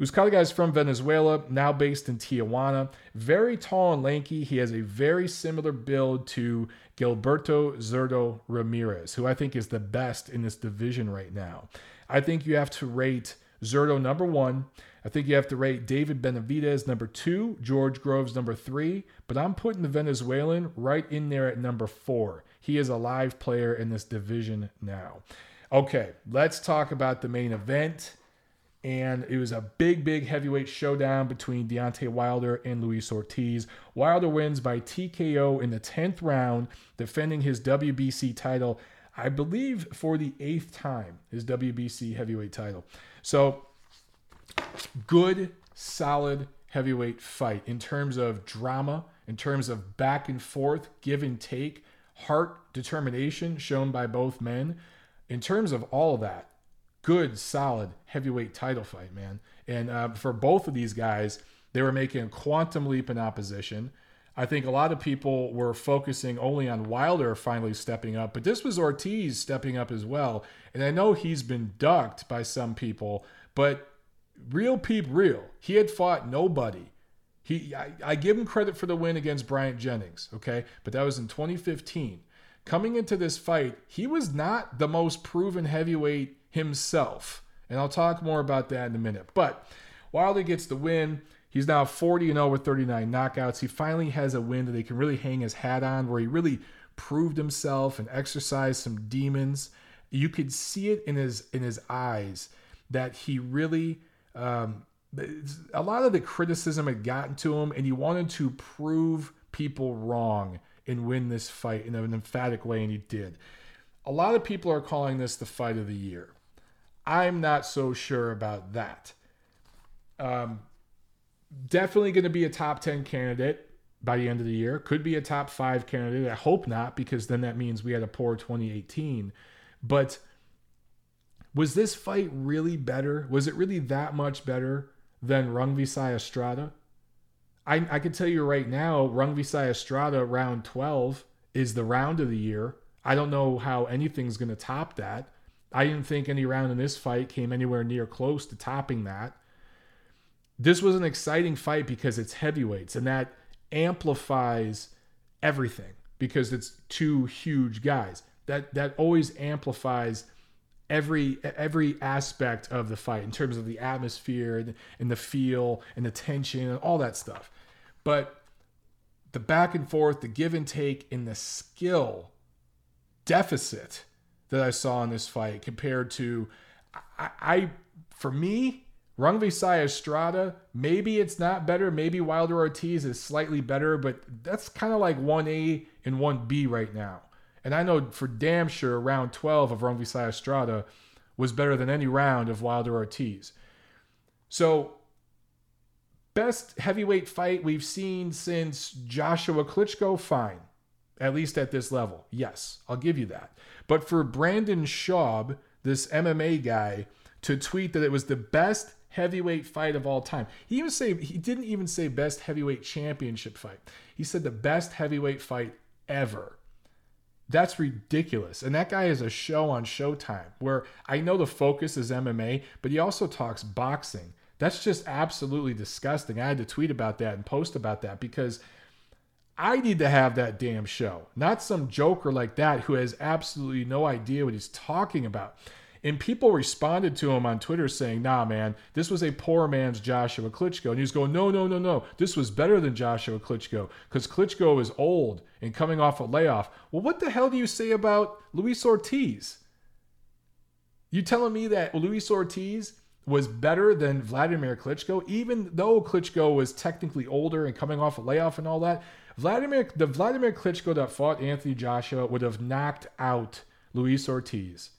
Uzcategui is from Venezuela, now based in Tijuana. Very tall and lanky. He has a very similar build to Gilberto Zurdo Ramirez, who I think is the best in this division right now. I think you have to rate Zurdo number one. I think you have to rate David Benavidez number two, George Groves number three, but I'm putting the Venezuelan right in there at number four. He is a live player in this division now. Okay, let's talk about the main event. And it was a big, big heavyweight showdown between Deontay Wilder and Luis Ortiz. Wilder wins by T K O in the tenth round, defending his W B C title, I believe for the eighth time, his W B C heavyweight title. So good, solid heavyweight fight in terms of drama, in terms of back and forth, give and take, heart, determination shown by both men. In terms of all of that, good, solid heavyweight title fight, man. And uh, for both of these guys, they were making a quantum leap in opposition. I think a lot of people were focusing only on Wilder finally stepping up, but this was Ortiz stepping up as well. And I know he's been ducked by some people, but real peep real. He had fought nobody. He, I, I give him credit for the win against Bryant Jennings, okay? But that was in twenty fifteen. Coming into this fight, he was not the most proven heavyweight himself. And I'll talk more about that in a minute. But Wilder gets the win. He's now forty and oh with thirty-nine knockouts. He finally has a win that he can really hang his hat on, where he really proved himself and exercised some demons. You could see it in his in his eyes that he really um, a lot of the criticism had gotten to him, and he wanted to prove people wrong and win this fight in an emphatic way, and he did. A lot of people are calling this the fight of the year. I'm not so sure about that. Um, definitely going to be a top ten candidate by the end of the year. Could be a top five candidate. I hope not, because then that means we had a poor twenty eighteen. But was this fight really better? Was it really that much better than Rungvisai Estrada? I, I can tell you right now, Rungvisai Estrada round twelve is the round of the year. I don't know how anything's going to top that. I didn't think any round in this fight came anywhere near close to topping that. This was an exciting fight because it's heavyweights, and that amplifies everything because it's two huge guys. That that always amplifies every every aspect of the fight in terms of the atmosphere and, and the feel and the tension and all that stuff. But the back and forth, the give and take, and the skill deficit that I saw in this fight compared to, I, I for me, Rungvisai Estrada, maybe it's not better. Maybe Wilder Ortiz is slightly better, but that's kind of like one A and one B right now. And I know for damn sure round twelve of Rungvisai Estrada was better than any round of Wilder Ortiz. So, best heavyweight fight we've seen since Joshua Klitschko? Fine. At least at this level. Yes, I'll give you that. But for Brandon Schaub, this M M A guy, to tweet that it was the best heavyweight fight of all time. He even say he didn't even say best heavyweight championship fight. He said the best heavyweight fight ever. That's ridiculous. And that guy is a show on Showtime where I know the focus is M M A, but he also talks boxing. That's just absolutely disgusting. I had to tweet about that and post about that because I need to have that damn show. Not some joker like that who has absolutely no idea what he's talking about. And people responded to him on Twitter saying, nah, man, this was a poor man's Joshua Klitschko. And he was going, no, no, no, no. This was better than Joshua Klitschko because Klitschko is old and coming off a layoff. Well, what the hell do you say about Luis Ortiz? You telling me that Luis Ortiz was better than Vladimir Klitschko, even though Klitschko was technically older and coming off a layoff and all that? Vladimir, the Vladimir Klitschko that fought Anthony Joshua would have knocked out Luis Ortiz.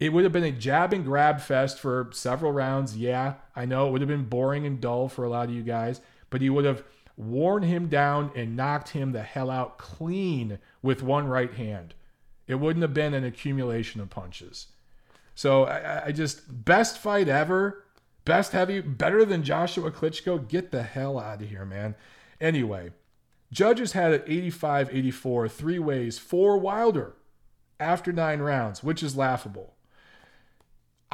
It would have been a jab and grab fest for several rounds. Yeah, I know it would have been boring and dull for a lot of you guys, but he would have worn him down and knocked him the hell out clean with one right hand. It wouldn't have been an accumulation of punches. So I, I just, best fight ever, best heavy, better than Joshua Klitschko. Get the hell out of here, man. Anyway, judges had it eighty-five eighty-four, three ways for Wilder after nine rounds, which is laughable.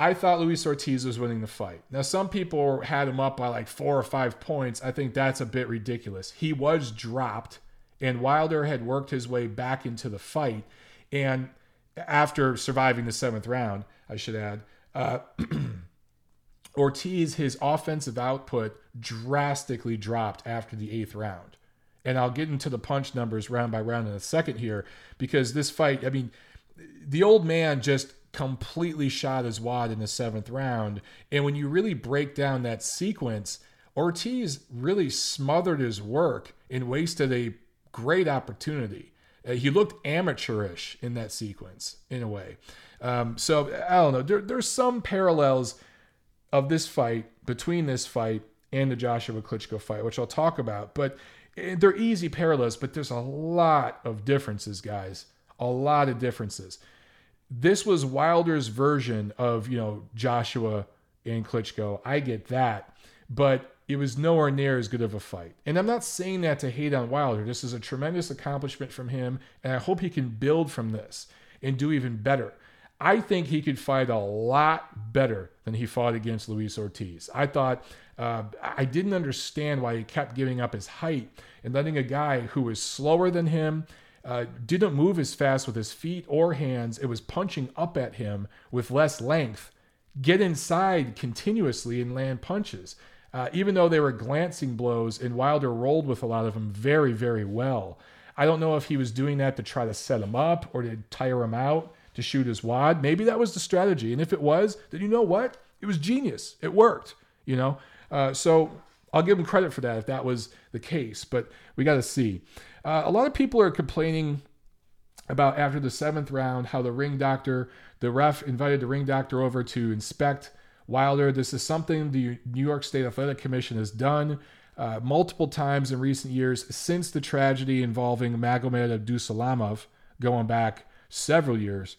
I thought Luis Ortiz was winning the fight. Now, some people had him up by like four or five points. I think that's a bit ridiculous. He was dropped, and Wilder had worked his way back into the fight. And after surviving the seventh round, I should add, uh, Ortiz, his offensive output drastically dropped after the eighth round. And I'll get into the punch numbers round by round in a second here, because this fight, I mean, the old man just completely shot his wad in the seventh round. And when you really break down that sequence, Ortiz really smothered his work and wasted a great opportunity. Uh, he looked amateurish in that sequence in a way. Um, so I don't know. There, there's some parallels of this fight between this fight and the Joshua Klitschko fight, which I'll talk about, but they're easy parallels, but there's a lot of differences, guys, a lot of differences. This was Wilder's version of, you know, Joshua and Klitschko. I get that, but it was nowhere near as good of a fight. And I'm not saying that to hate on Wilder. This is a tremendous accomplishment from him, and I hope he can build from this and do even better. I think he could fight a lot better than he fought against Luis Ortiz. I thought, uh, I didn't understand why he kept giving up his height and letting a guy who was slower than him, Uh, didn't move as fast with his feet or hands. It was punching up at him with less length. Get inside continuously and land punches. Uh, even though they were glancing blows and Wilder rolled with a lot of them very, very well. I don't know if he was doing that to try to set him up or to tire him out to shoot his wad. Maybe that was the strategy. And if it was, then you know what? It was genius. It worked. you know? Uh, so I'll give him credit for that if that was the case, but we got to see. Uh, a lot of people are complaining about after the seventh round, how the ring doctor, the ref invited the ring doctor over to inspect Wilder. This is something the New York State Athletic Commission has done uh, multiple times in recent years since the tragedy involving Magomed Abdusalamov going back several years.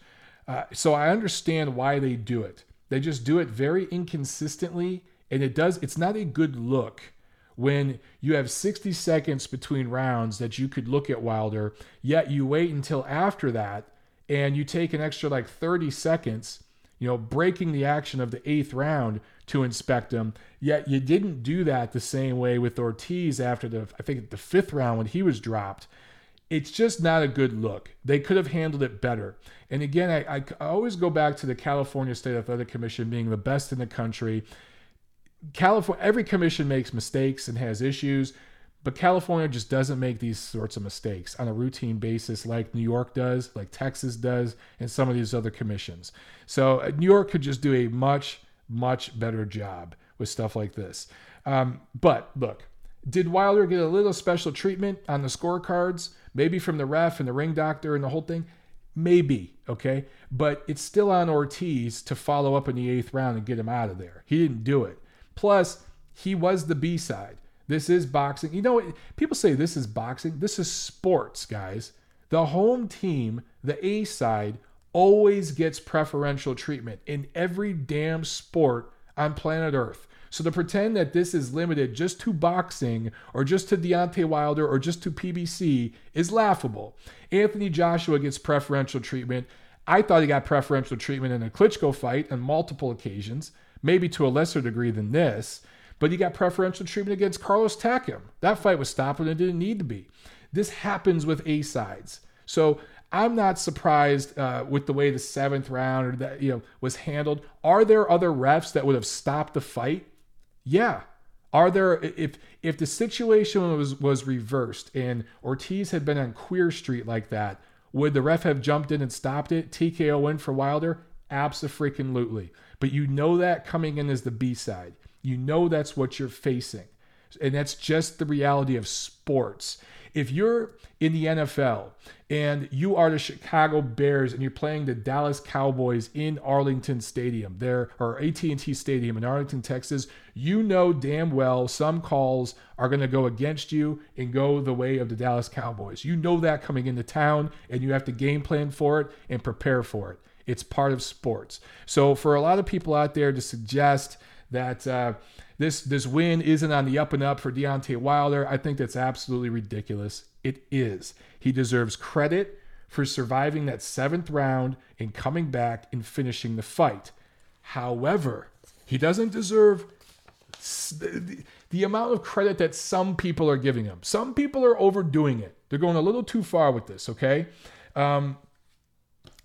Uh, so I understand why they do it. They just do it very inconsistently, and it does. It's not a good look when you have sixty seconds between rounds that you could look at Wilder, yet you wait until after that and you take an extra like thirty seconds, you know, breaking the action of the eighth round to inspect him. Yet you didn't do that the same way with Ortiz after the, I think the fifth round when he was dropped. It's just not a good look. They could have handled it better. And again, I, I, I always go back to the California State Athletic Commission being the best in the country. California, every commission makes mistakes and has issues, but California just doesn't make these sorts of mistakes on a routine basis like New York does, like Texas does, and some of these other commissions. So New York could just do a much, much better job with stuff like this. Um, but look, did Wilder get a little special treatment on the scorecards? Maybe from the ref and the ring doctor and the whole thing? Maybe, okay? But it's still on Ortiz to follow up in the eighth round and get him out of there. He didn't do it. Plus, he was the B-side. This is boxing. You know, people say this is boxing. This is sports, guys. The home team, the A-side, always gets preferential treatment in every damn sport on planet Earth. So to pretend that this is limited just to boxing or just to Deontay Wilder or just to P B C is laughable. Anthony Joshua gets preferential treatment. I thought he got preferential treatment in a Klitschko fight on multiple occasions, maybe to a lesser degree than this, but he got preferential treatment against Carlos Takam. That fight was stopped and it didn't need to be. This happens with A-sides. So I'm not surprised uh, with the way the seventh round or that, you know, was handled. Are there other refs that would have stopped the fight? Yeah. Are there, if if the situation was, was reversed and Ortiz had been on Queer Street like that, would the ref have jumped in and stopped it? T K O win for Wilder? Abso-freaking-lutely. But you know that coming in as the B-side. You know that's what you're facing. And that's just the reality of sports. If you're in the N F L and you are the Chicago Bears and you're playing the Dallas Cowboys in Arlington Stadium, there or A T and T Stadium in Arlington, Texas, you know damn well some calls are going to go against you and go the way of the Dallas Cowboys. You know that coming into town, and you have to game plan for it and prepare for it. It's part of sports. So for a lot of people out there to suggest that uh, this this win isn't on the up and up for Deontay Wilder, I think that's absolutely ridiculous. It is. He deserves credit for surviving that seventh round and coming back and finishing the fight. However, he doesn't deserve the, the amount of credit that some people are giving him. Some people are overdoing it. They're going a little too far with this, okay? Um...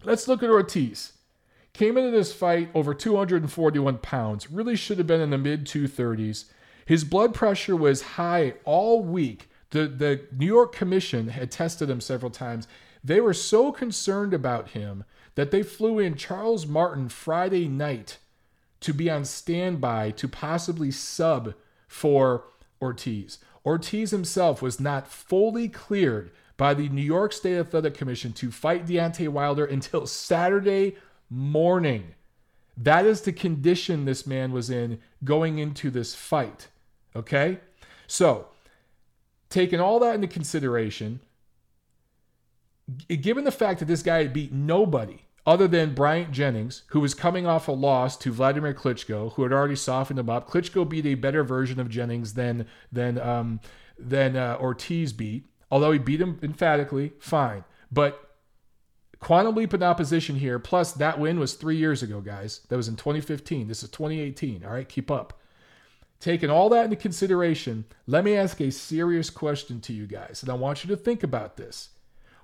Let's look at Ortiz. Came into this fight over two hundred forty-one pounds. Really should have been in the mid two thirties. His blood pressure was high all week. The, the New York Commission had tested him several times. They were so concerned about him that they flew in Charles Martin Friday night to be on standby to possibly sub for Ortiz. Ortiz himself was not fully cleared by the New York State Athletic Commission to fight Deontay Wilder until Saturday morning. That is the condition this man was in going into this fight, okay? So, taking all that into consideration, given the fact that this guy had beat nobody other than Bryant Jennings, who was coming off a loss to Vladimir Klitschko, who had already softened him up. Klitschko beat a better version of Jennings than, than, um, than uh, Ortiz beat. Although he beat him emphatically, fine. But quantum leap in opposition here, plus that win was three years ago, guys. That was in twenty fifteen. This is twenty eighteen. All right, keep up. Taking all that into consideration, let me ask a serious question to you guys, and I want you to think about this.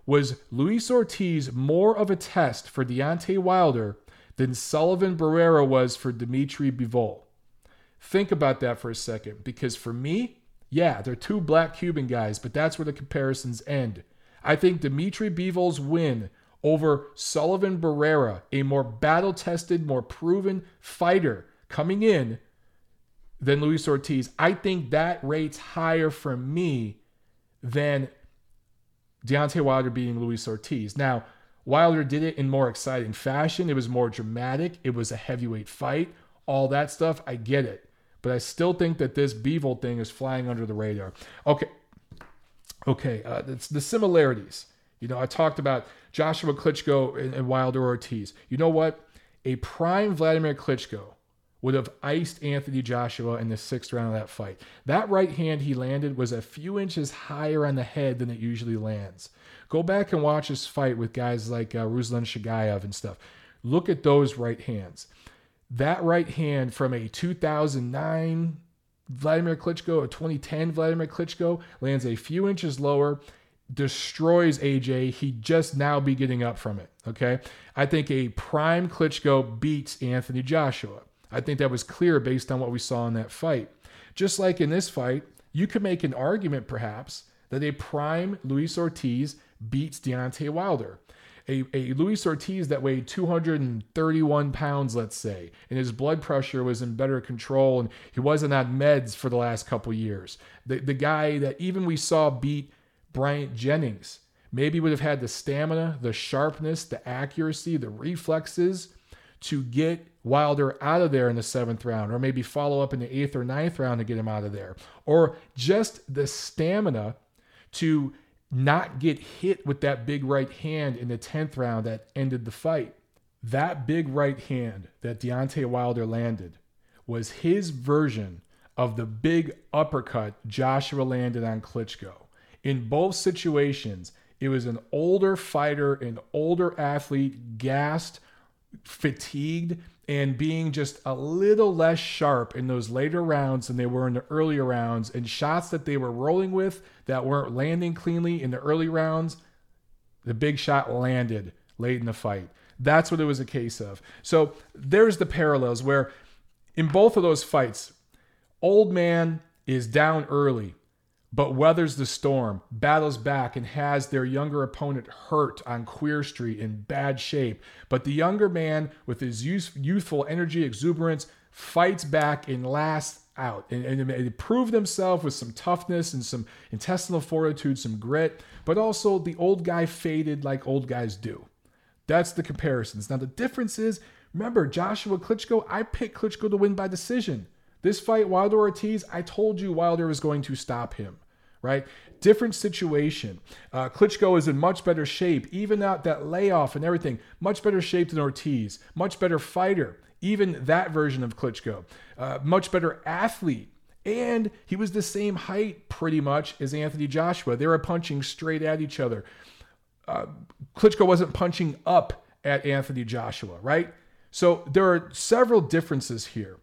Was Luis Ortiz more of a test for Deontay Wilder than Sullivan Barrera was for Dmitry Bivol? Think about that for a second, because for me, yeah, they're two black Cuban guys, but that's where the comparisons end. I think Dmitry Bivol's win over Sullivan Barrera, a more battle-tested, more proven fighter coming in, than Luis Ortiz. I think that rates higher for me than Deontay Wilder beating Luis Ortiz. Now, Wilder did it in more exciting fashion. It was more dramatic. It was a heavyweight fight. All that stuff, I get it. But I still think that this Bivol thing is flying under the radar. Okay. Okay. Uh, it's the similarities. You know, I talked about Joshua Klitschko and, and Wilder Ortiz. You know what? A prime Vladimir Klitschko would have iced Anthony Joshua in the sixth round of that fight. That right hand he landed was a few inches higher on the head than it usually lands. Go back and watch his fight with guys like uh, Ruslan Shagayev and stuff. Look at those right hands. That right hand from a two thousand nine Vladimir Klitschko, a twenty ten Vladimir Klitschko, lands a few inches lower, destroys A J. He just now be getting up from it, okay? I think a prime Klitschko beats Anthony Joshua. I think that was clear based on what we saw in that fight. Just like in this fight, you could make an argument perhaps that a prime Luis Ortiz beats Deontay Wilder. A, a Luis Ortiz that weighed two hundred thirty-one pounds, let's say, and his blood pressure was in better control and he wasn't on meds for the last couple years. The, the guy that even we saw beat Bryant Jennings maybe would have had the stamina, the sharpness, the accuracy, the reflexes to get Wilder out of there in the seventh round, or maybe follow up in the eighth or ninth round to get him out of there, or just the stamina to not get hit with that big right hand in the tenth round that ended the fight. That big right hand that Deontay Wilder landed was his version of the big uppercut Joshua landed on Klitschko. In both situations, it was an older fighter, an older athlete, gassed, fatigued, and being just a little less sharp in those later rounds than they were in the earlier rounds, and shots that they were rolling with that weren't landing cleanly in the early rounds, the big shot landed late in the fight. That's what it was a case of. So there's the parallels where in both of those fights, old man is down early, but weathers the storm, battles back, and has their younger opponent hurt on Queer Street in bad shape. But the younger man, with his youthful energy, exuberance, fights back and lasts out. And, and, and proved himself with some toughness and some intestinal fortitude, some grit. But also, the old guy faded like old guys do. That's the comparisons. Now, the difference is, remember, Joshua Klitschko, I picked Klitschko to win by decision. This fight, Wilder Ortiz, I told you Wilder was going to stop him, right? Different situation. Uh, Klitschko is in much better shape, even out that layoff and everything, much better shape than Ortiz, much better fighter, even that version of Klitschko, uh, much better athlete. And he was the same height pretty much as Anthony Joshua. They were punching straight at each other. Uh, Klitschko wasn't punching up at Anthony Joshua, right? So there are several differences here.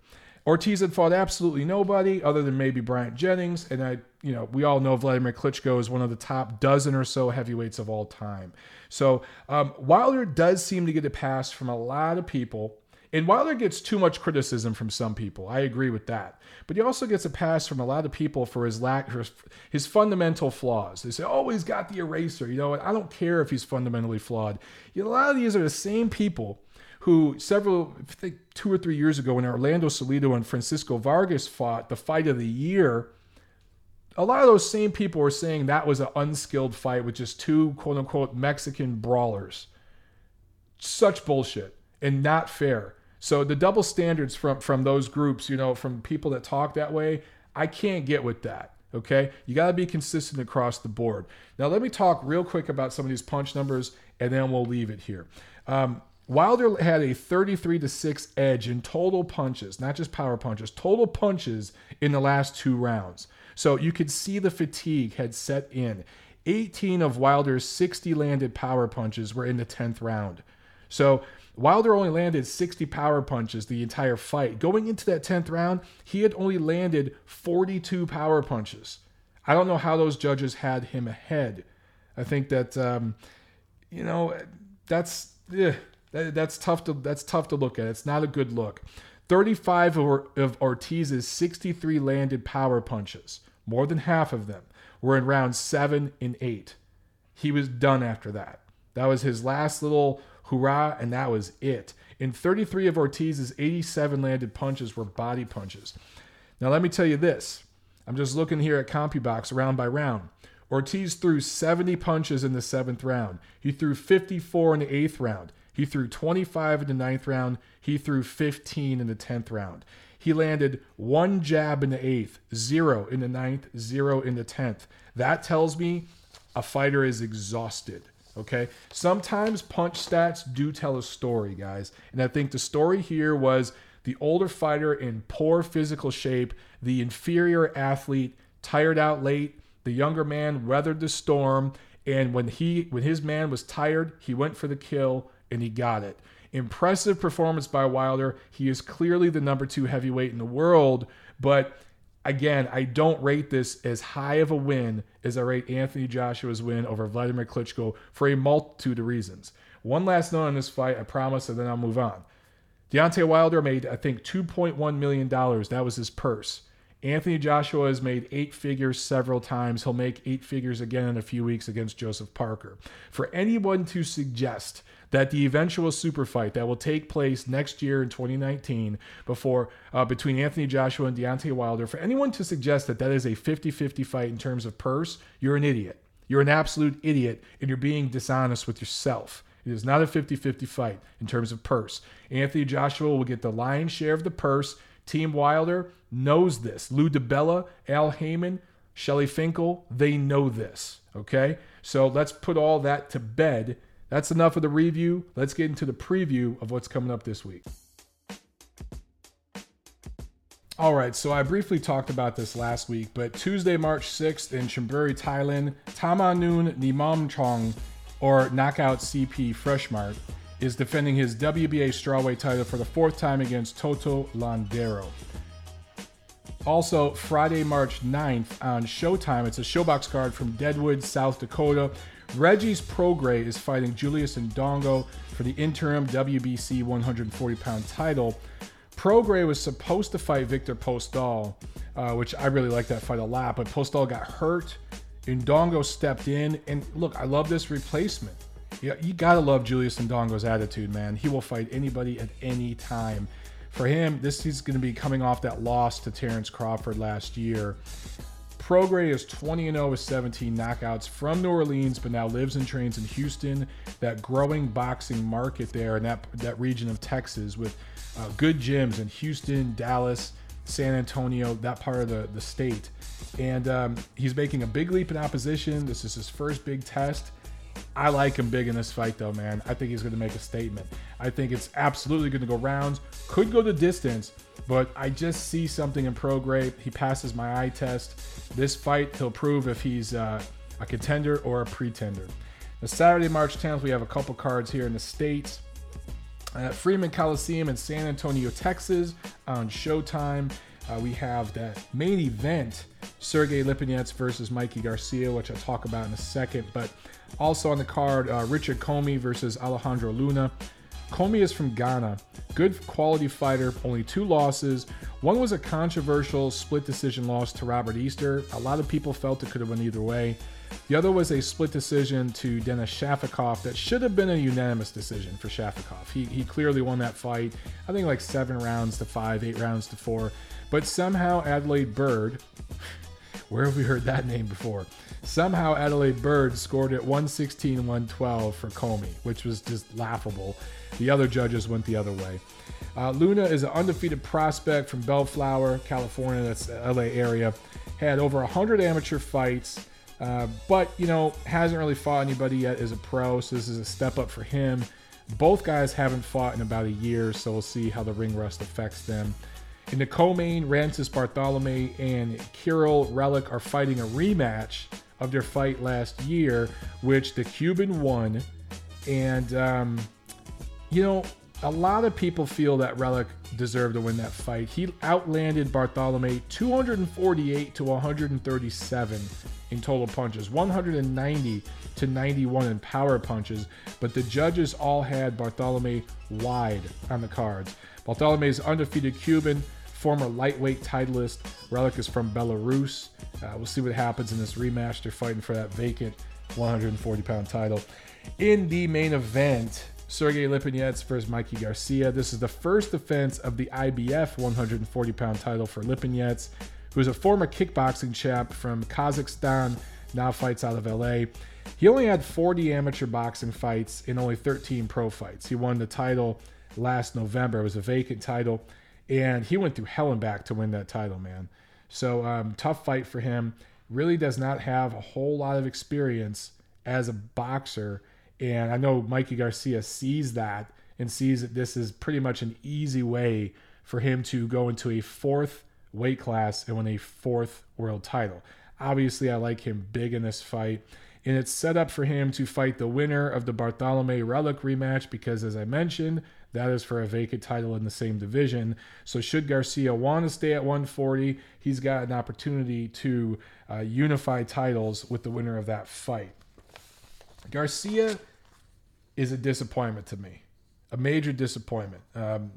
Ortiz had fought absolutely nobody other than maybe Bryant Jennings. And I, you know, we all know Vladimir Klitschko is one of the top dozen or so heavyweights of all time. So um, Wilder does seem to get a pass from a lot of people. And Wilder gets too much criticism from some people. I agree with that. But he also gets a pass from a lot of people for his lack, for his fundamental flaws. They say, oh, he's got the eraser. You know, I don't care if he's fundamentally flawed. You know, a lot of these are the same people who several, I think two or three years ago when Orlando Salido and Francisco Vargas fought the fight of the year, a lot of those same people were saying that was an unskilled fight with just two quote-unquote Mexican brawlers. Such bullshit and not fair. So the double standards from, from those groups, you know, from people that talk that way, I can't get with that, okay? You got to be consistent across the board. Now let me talk real quick about some of these punch numbers and then we'll leave it here. Um, Wilder had a thirty-three to six edge in total punches, not just power punches, total punches in the last two rounds. So you could see the fatigue had set in. eighteen of Wilder's sixty landed power punches were in the tenth round. So Wilder only landed sixty power punches the entire fight. Going into that tenth round, he had only landed forty-two power punches. I don't know how those judges had him ahead. I think that, um, you know, that's... Ugh. That's tough to that's tough to look at. It's not a good look. thirty-five of Ortiz's sixty-three landed power punches, more than half of them, were in rounds seven and eight. He was done after that. That was his last little hurrah, and that was it. And thirty-three of Ortiz's eighty-seven landed punches were body punches. Now, let me tell you this. I'm just looking here at CompuBox round by round. Ortiz threw seventy punches in the seventh round. He threw fifty-four in the eighth round. He threw twenty-five in the ninth round. He threw fifteen in the tenth round. He landed one jab in the eighth, zero in the ninth, zero in the tenth. That tells me a fighter is exhausted, okay? Sometimes punch stats do tell a story, guys. And I think the story here was the older fighter in poor physical shape, the inferior athlete, tired out late. The younger man weathered the storm, and when he when his man was tired, he went for the kill, and he got it. Impressive performance by Wilder. He is clearly the number two heavyweight in the world, but again, I don't rate this as high of a win as I rate Anthony Joshua's win over Vladimir Klitschko for a multitude of reasons. One last note on this fight, I promise, and then I'll move on. Deontay Wilder made, I think, two point one million dollars. That was his purse. Anthony Joshua has made eight figures several times. He'll make eight figures again in a few weeks against Joseph Parker. For anyone to suggest that the eventual super fight that will take place next year in twenty nineteen before uh, between Anthony Joshua and Deontay Wilder, for anyone to suggest that that is a fifty-fifty fight in terms of purse, you're an idiot. You're an absolute idiot, and you're being dishonest with yourself. It is not a fifty-fifty fight in terms of purse. Anthony Joshua will get the lion's share of the purse. Team Wilder knows this. Lou DiBella, Al Heyman, Shelly Finkel, they know this, okay? So let's put all that to bed. That's enough of the review. Let's get into the preview of what's coming up this week. All right, so I briefly talked about this last week, but Tuesday, March sixth in Chonburi, Thailand, Tamanun Nimomchong, or Knockout C P Freshmart, is defending his W B A strawweight title for the fourth time against Toto Londero. Also, Friday, March ninth on Showtime, it's a Showbox card from Deadwood, South Dakota. Regis Prograis is fighting Julius Ndongo for the interim W B C one forty pound title. Prograis was supposed to fight Victor Postal, uh, which I really like that fight a lot, but Postal got hurt. Ndongo stepped in, and look, I love this replacement. Yeah, you gotta love Julius Ndongo's attitude, man. He will fight anybody at any time. For him, this is going to be coming off that loss to Terrence Crawford last year. Prograis is twenty and oh with seventeen knockouts from New Orleans, but now lives and trains in Houston, that growing boxing market there in that, that region of Texas with uh, good gyms in Houston, Dallas, San Antonio, that part of the, the state. And um, he's making a big leap in opposition. This is his first big test. I like him big in this fight, though, man. I think he's going to make a statement. I think it's absolutely going to go rounds. Could go the distance, but I just see something in Prograis. He passes my eye test. This fight, he'll prove if he's uh, a contender or a pretender. Now, Saturday, March tenth, we have a couple cards here in the States. At Freeman Coliseum in San Antonio, Texas, on Showtime. Uh, we have that main event, Sergey Lipinets versus Mikey Garcia, which I'll talk about in a second. But also on the card, uh, Richard Comey versus Alejandro Luna. Comey is from Ghana. Good quality fighter, only two losses. One was a controversial split decision loss to Robert Easter. A lot of people felt it could have went either way. The other was a split decision to Denis Shafikov that should have been a unanimous decision for Shafikov. He, he clearly won that fight. I think like seven rounds to five, eight rounds to four. But somehow Adelaide Byrd, where have we heard that name before? Somehow Adelaide Byrd scored at one sixteen to one twelve for Comey, which was just laughable. The other judges went the other way. Uh, Luna is an undefeated prospect from Bellflower, California, that's the L A area. Had over one hundred amateur fights, uh, but, you know, hasn't really fought anybody yet as a pro, so this is a step up for him. Both guys haven't fought in about a year, so we'll see how the ring rust affects them. In the co-main, Ramses Bartholomew and Kirill Relic are fighting a rematch of their fight last year, which the Cuban won. And, um, you know, a lot of people feel that Relic deserved to win that fight. He outlanded Bartholomew two forty-eight to one thirty-seven in total punches, one ninety to ninety-one in power punches, but the judges all had Bartholomew wide on the cards. Bartholomew is undefeated Cuban, former lightweight titleist. Relic is from Belarus. Uh, we'll see what happens in this rematch. They're fighting for that vacant one forty pound title. In the main event, Sergey Lipinets versus Mikey Garcia. This is the first defense of the I B F one forty pound title for Lipinets, who is a former kickboxing champ from Kazakhstan, now fights out of L A. He only had forty amateur boxing fights and only thirteen pro fights. He won the title last November. It was a vacant title, and he went through hell and back to win that title, man. So um, tough fight for him. Really does not have a whole lot of experience as a boxer, and I know Mikey Garcia sees that and sees that this is pretty much an easy way for him to go into a fourth weight class and win a fourth world title. Obviously, I like him big in this fight, and it's set up for him to fight the winner of the Bartolome Relic rematch because, as I mentioned, that is for a vacant title in the same division. So should Garcia want to stay at one forty, he's got an opportunity to uh, unify titles with the winner of that fight. Garcia is a disappointment to me, a major disappointment. Um,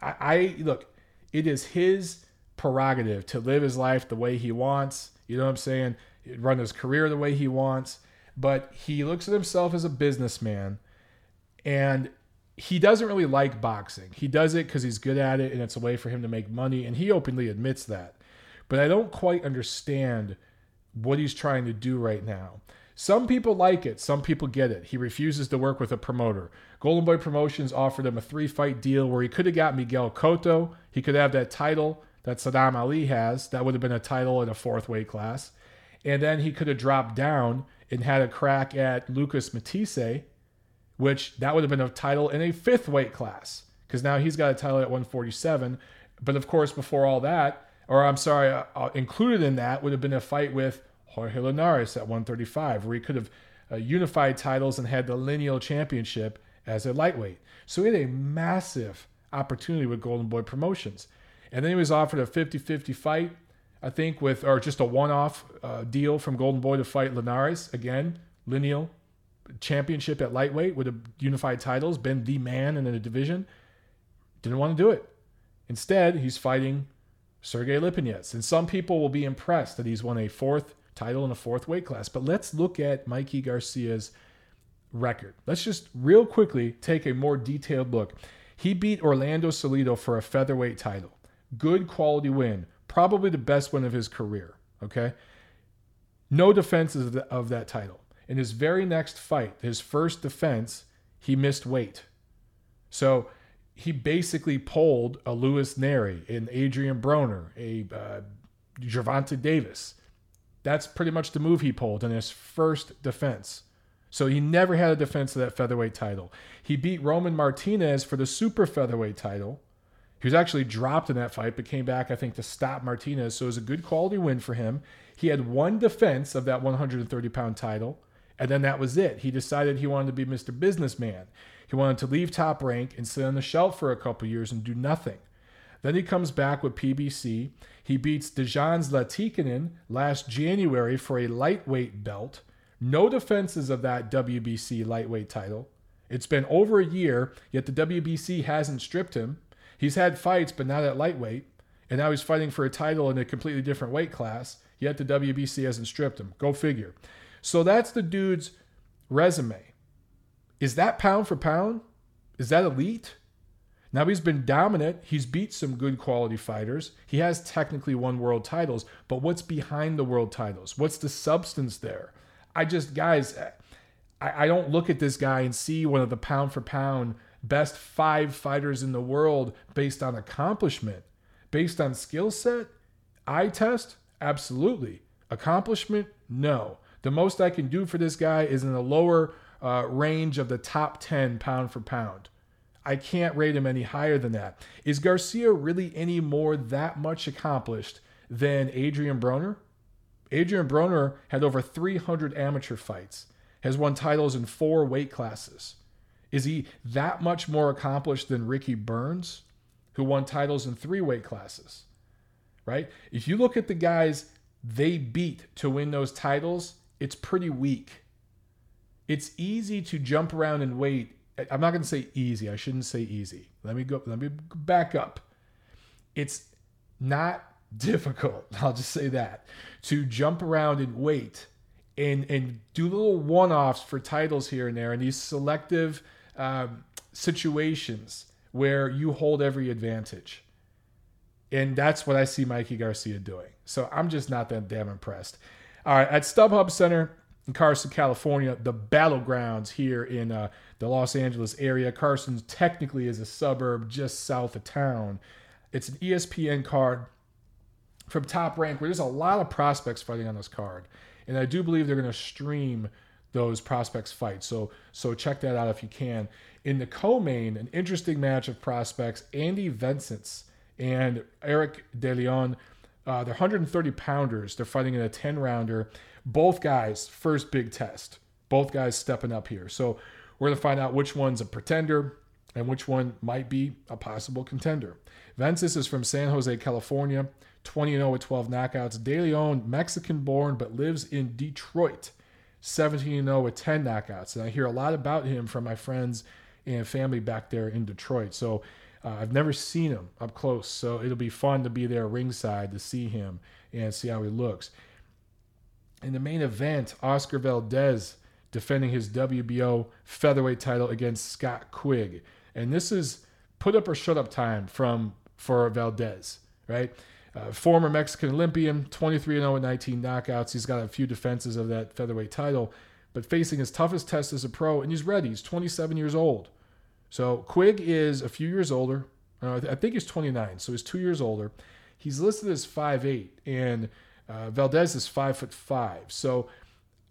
I, I look, it is his prerogative to live his life the way he wants. You know what I'm saying? Run his career the way he wants. But he looks at himself as a businessman, and he doesn't really like boxing. He does it because he's good at it, and it's a way for him to make money, and he openly admits that. But I don't quite understand what he's trying to do right now. Some people like it. Some people get it. He refuses to work with a promoter. Golden Boy Promotions offered him a three-fight deal where he could have got Miguel Cotto. He could have that title that Saddam Ali has. That would have been a title in a fourth weight class. And then he could have dropped down and had a crack at Lucas Matisse, which that would have been a title in a fifth weight class because now he's got a title at one forty-seven. But of course, before all that, or I'm sorry, uh, included in that would have been a fight with Jorge Linares at one thirty-five, where he could have uh, unified titles and had the lineal championship as a lightweight. So he had a massive opportunity with Golden Boy Promotions. And then he was offered a fifty-fifty fight, I think, with or just a one-off uh, deal from Golden Boy to fight Linares. Again, lineal championship at lightweight with a unified titles, been the man in a division. Didn't want to do it. Instead, he's fighting Sergey Lipinets. And some people will be impressed that he's won a fourth title in a fourth weight class. But let's look at Mikey Garcia's record. Let's just real quickly take a more detailed look. He beat Orlando Salido for a featherweight title. Good quality win. Probably the best win of his career, okay? No defenses of, the, of that title. In his very next fight, his first defense, he missed weight. So he basically pulled a Luis Nery, an Adrian Broner, a uh, Gervonta Davis. That's pretty much the move he pulled in his first defense. So he never had a defense of that featherweight title. He beat Roman Martinez for the super featherweight title. He was actually dropped in that fight, but came back, I think, to stop Martinez. So it was a good quality win for him. He had one defense of that one thirty pound title, and then that was it. He decided he wanted to be Mister Businessman. He wanted to leave Top Rank and sit on the shelf for a couple years and do nothing. Then he comes back with P B C. He beats Dejan's Latikinen last January for a lightweight belt. No defenses of that W B C lightweight title. It's been over a year, yet the W B C hasn't stripped him. He's had fights, but not at lightweight. And now he's fighting for a title in a completely different weight class, yet the W B C hasn't stripped him. Go figure. So that's the dude's resume. Is that pound for pound? Is that elite? Now he's been dominant. He's beat some good quality fighters. He has technically won world titles, but what's behind the world titles? What's the substance there? I just, guys, I, I don't look at this guy and see one of the pound for pound best five fighters in the world based on accomplishment. Based on skill set? Eye test? Absolutely. Accomplishment? No. The most I can do for this guy is in the lower uh, range of the top ten pound for pound. I can't rate him any higher than that. Is Garcia really any more that much accomplished than Adrian Broner? Adrian Broner had over three hundred amateur fights, has won titles in four weight classes. Is he that much more accomplished than Ricky Burns, who won titles in three weight classes, right? If you look at the guys they beat to win those titles, it's pretty weak. It's easy to jump around and wait. I'm not going to say easy. I shouldn't say easy. Let me go. Let me back up. It's not difficult. I'll just say that, to jump around and wait and, and do little one-offs for titles here and there, and these selective um, situations where you hold every advantage. And that's what I see Mikey Garcia doing. So I'm just not that damn impressed. All right, at StubHub Center in Carson, California, the battlegrounds here in uh, the Los Angeles area. Carson technically is a suburb just south of town. It's an E S P N card from Top Rank, where there's a lot of prospects fighting on this card. And I do believe they're going to stream those prospects fight. So, so check that out if you can. In the co-main, an interesting match of prospects, Andy Vincentz and Eric De Leon. Uh, they're one thirty pounders. They're fighting in a ten rounder. Both guys, first big test. Both guys stepping up here. So we're going to find out which one's a pretender and which one might be a possible contender. Vences is from San Jose, California, twenty and oh with twelve knockouts. De Leon, Mexican-born, but lives in Detroit, seventeen and oh with ten knockouts. And I hear a lot about him from my friends and family back there in Detroit. So uh, I've never seen him up close. So it'll be fun to be there ringside to see him and see how he looks. In the main event, Oscar Valdez defending his W B O featherweight title against Scott Quigg. And this is put up or shut up time from for Valdez, right? Uh, former Mexican Olympian, twenty-three and oh with nineteen knockouts. He's got a few defenses of that featherweight title, but facing his toughest test as a pro, and he's ready. He's twenty-seven years old. So Quigg is a few years older. Uh, I think he's twenty-nine, so he's two years older. He's listed as five eight, and uh, Valdez is five five. So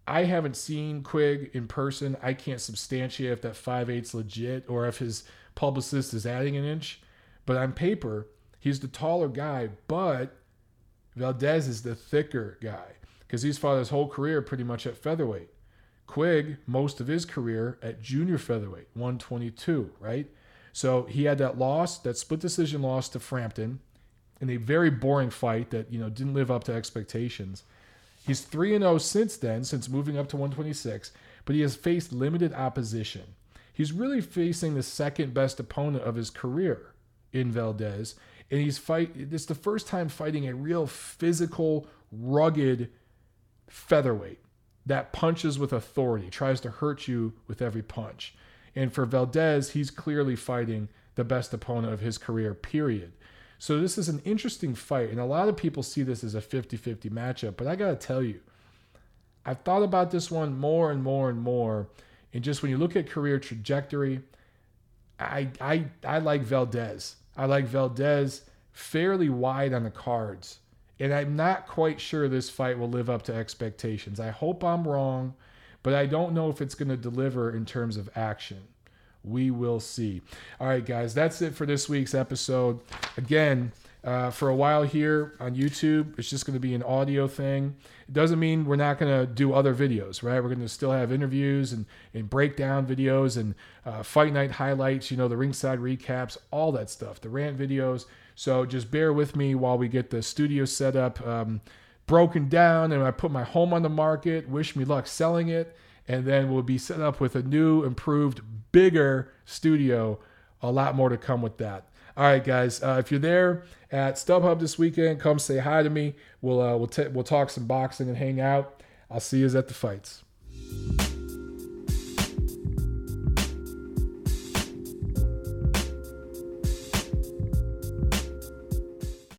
I haven't seen Quigg in person. I can't substantiate if that five eight's legit or if his publicist is adding an inch. But on paper, he's the taller guy, but Valdez is the thicker guy because he's fought his whole career pretty much at featherweight. Quigg, most of his career at junior featherweight, one twenty-two, right? So he had that loss, that split decision loss to Frampton in a very boring fight that, you know, didn't live up to expectations. He's three and oh since then, since moving up to one twenty-six, but he has faced limited opposition. He's really facing the second best opponent of his career in Valdez, and he's fight. It's the first time fighting a real physical, rugged featherweight that punches with authority, tries to hurt you with every punch. And for Valdez, he's clearly fighting the best opponent of his career, period. So this is an interesting fight, and a lot of people see this as a fifty-fifty matchup, but I got to tell you, I've thought about this one more and more and more, and just when you look at career trajectory, I I I like Valdez. I like Valdez fairly wide on the cards, and I'm not quite sure this fight will live up to expectations. I hope I'm wrong, but I don't know if it's going to deliver in terms of action. We will see. All right, guys, that's it for this week's episode. Again, uh, for a while here on YouTube, it's just going to be an audio thing. It doesn't mean we're not going to do other videos, right? We're going to still have interviews and, and breakdown videos and uh, fight night highlights, you know, the ringside recaps, all that stuff, the rant videos. So just bear with me while we get the studio set up, um, broken down, and I put my home on the market. Wish me luck selling it. And then we'll be set up with a new, improved, bigger studio. A lot more to come with that. All right, guys. Uh, if you're there at StubHub this weekend, come say hi to me. We'll uh, we'll t- we'll talk some boxing and hang out. I'll see you at the fights.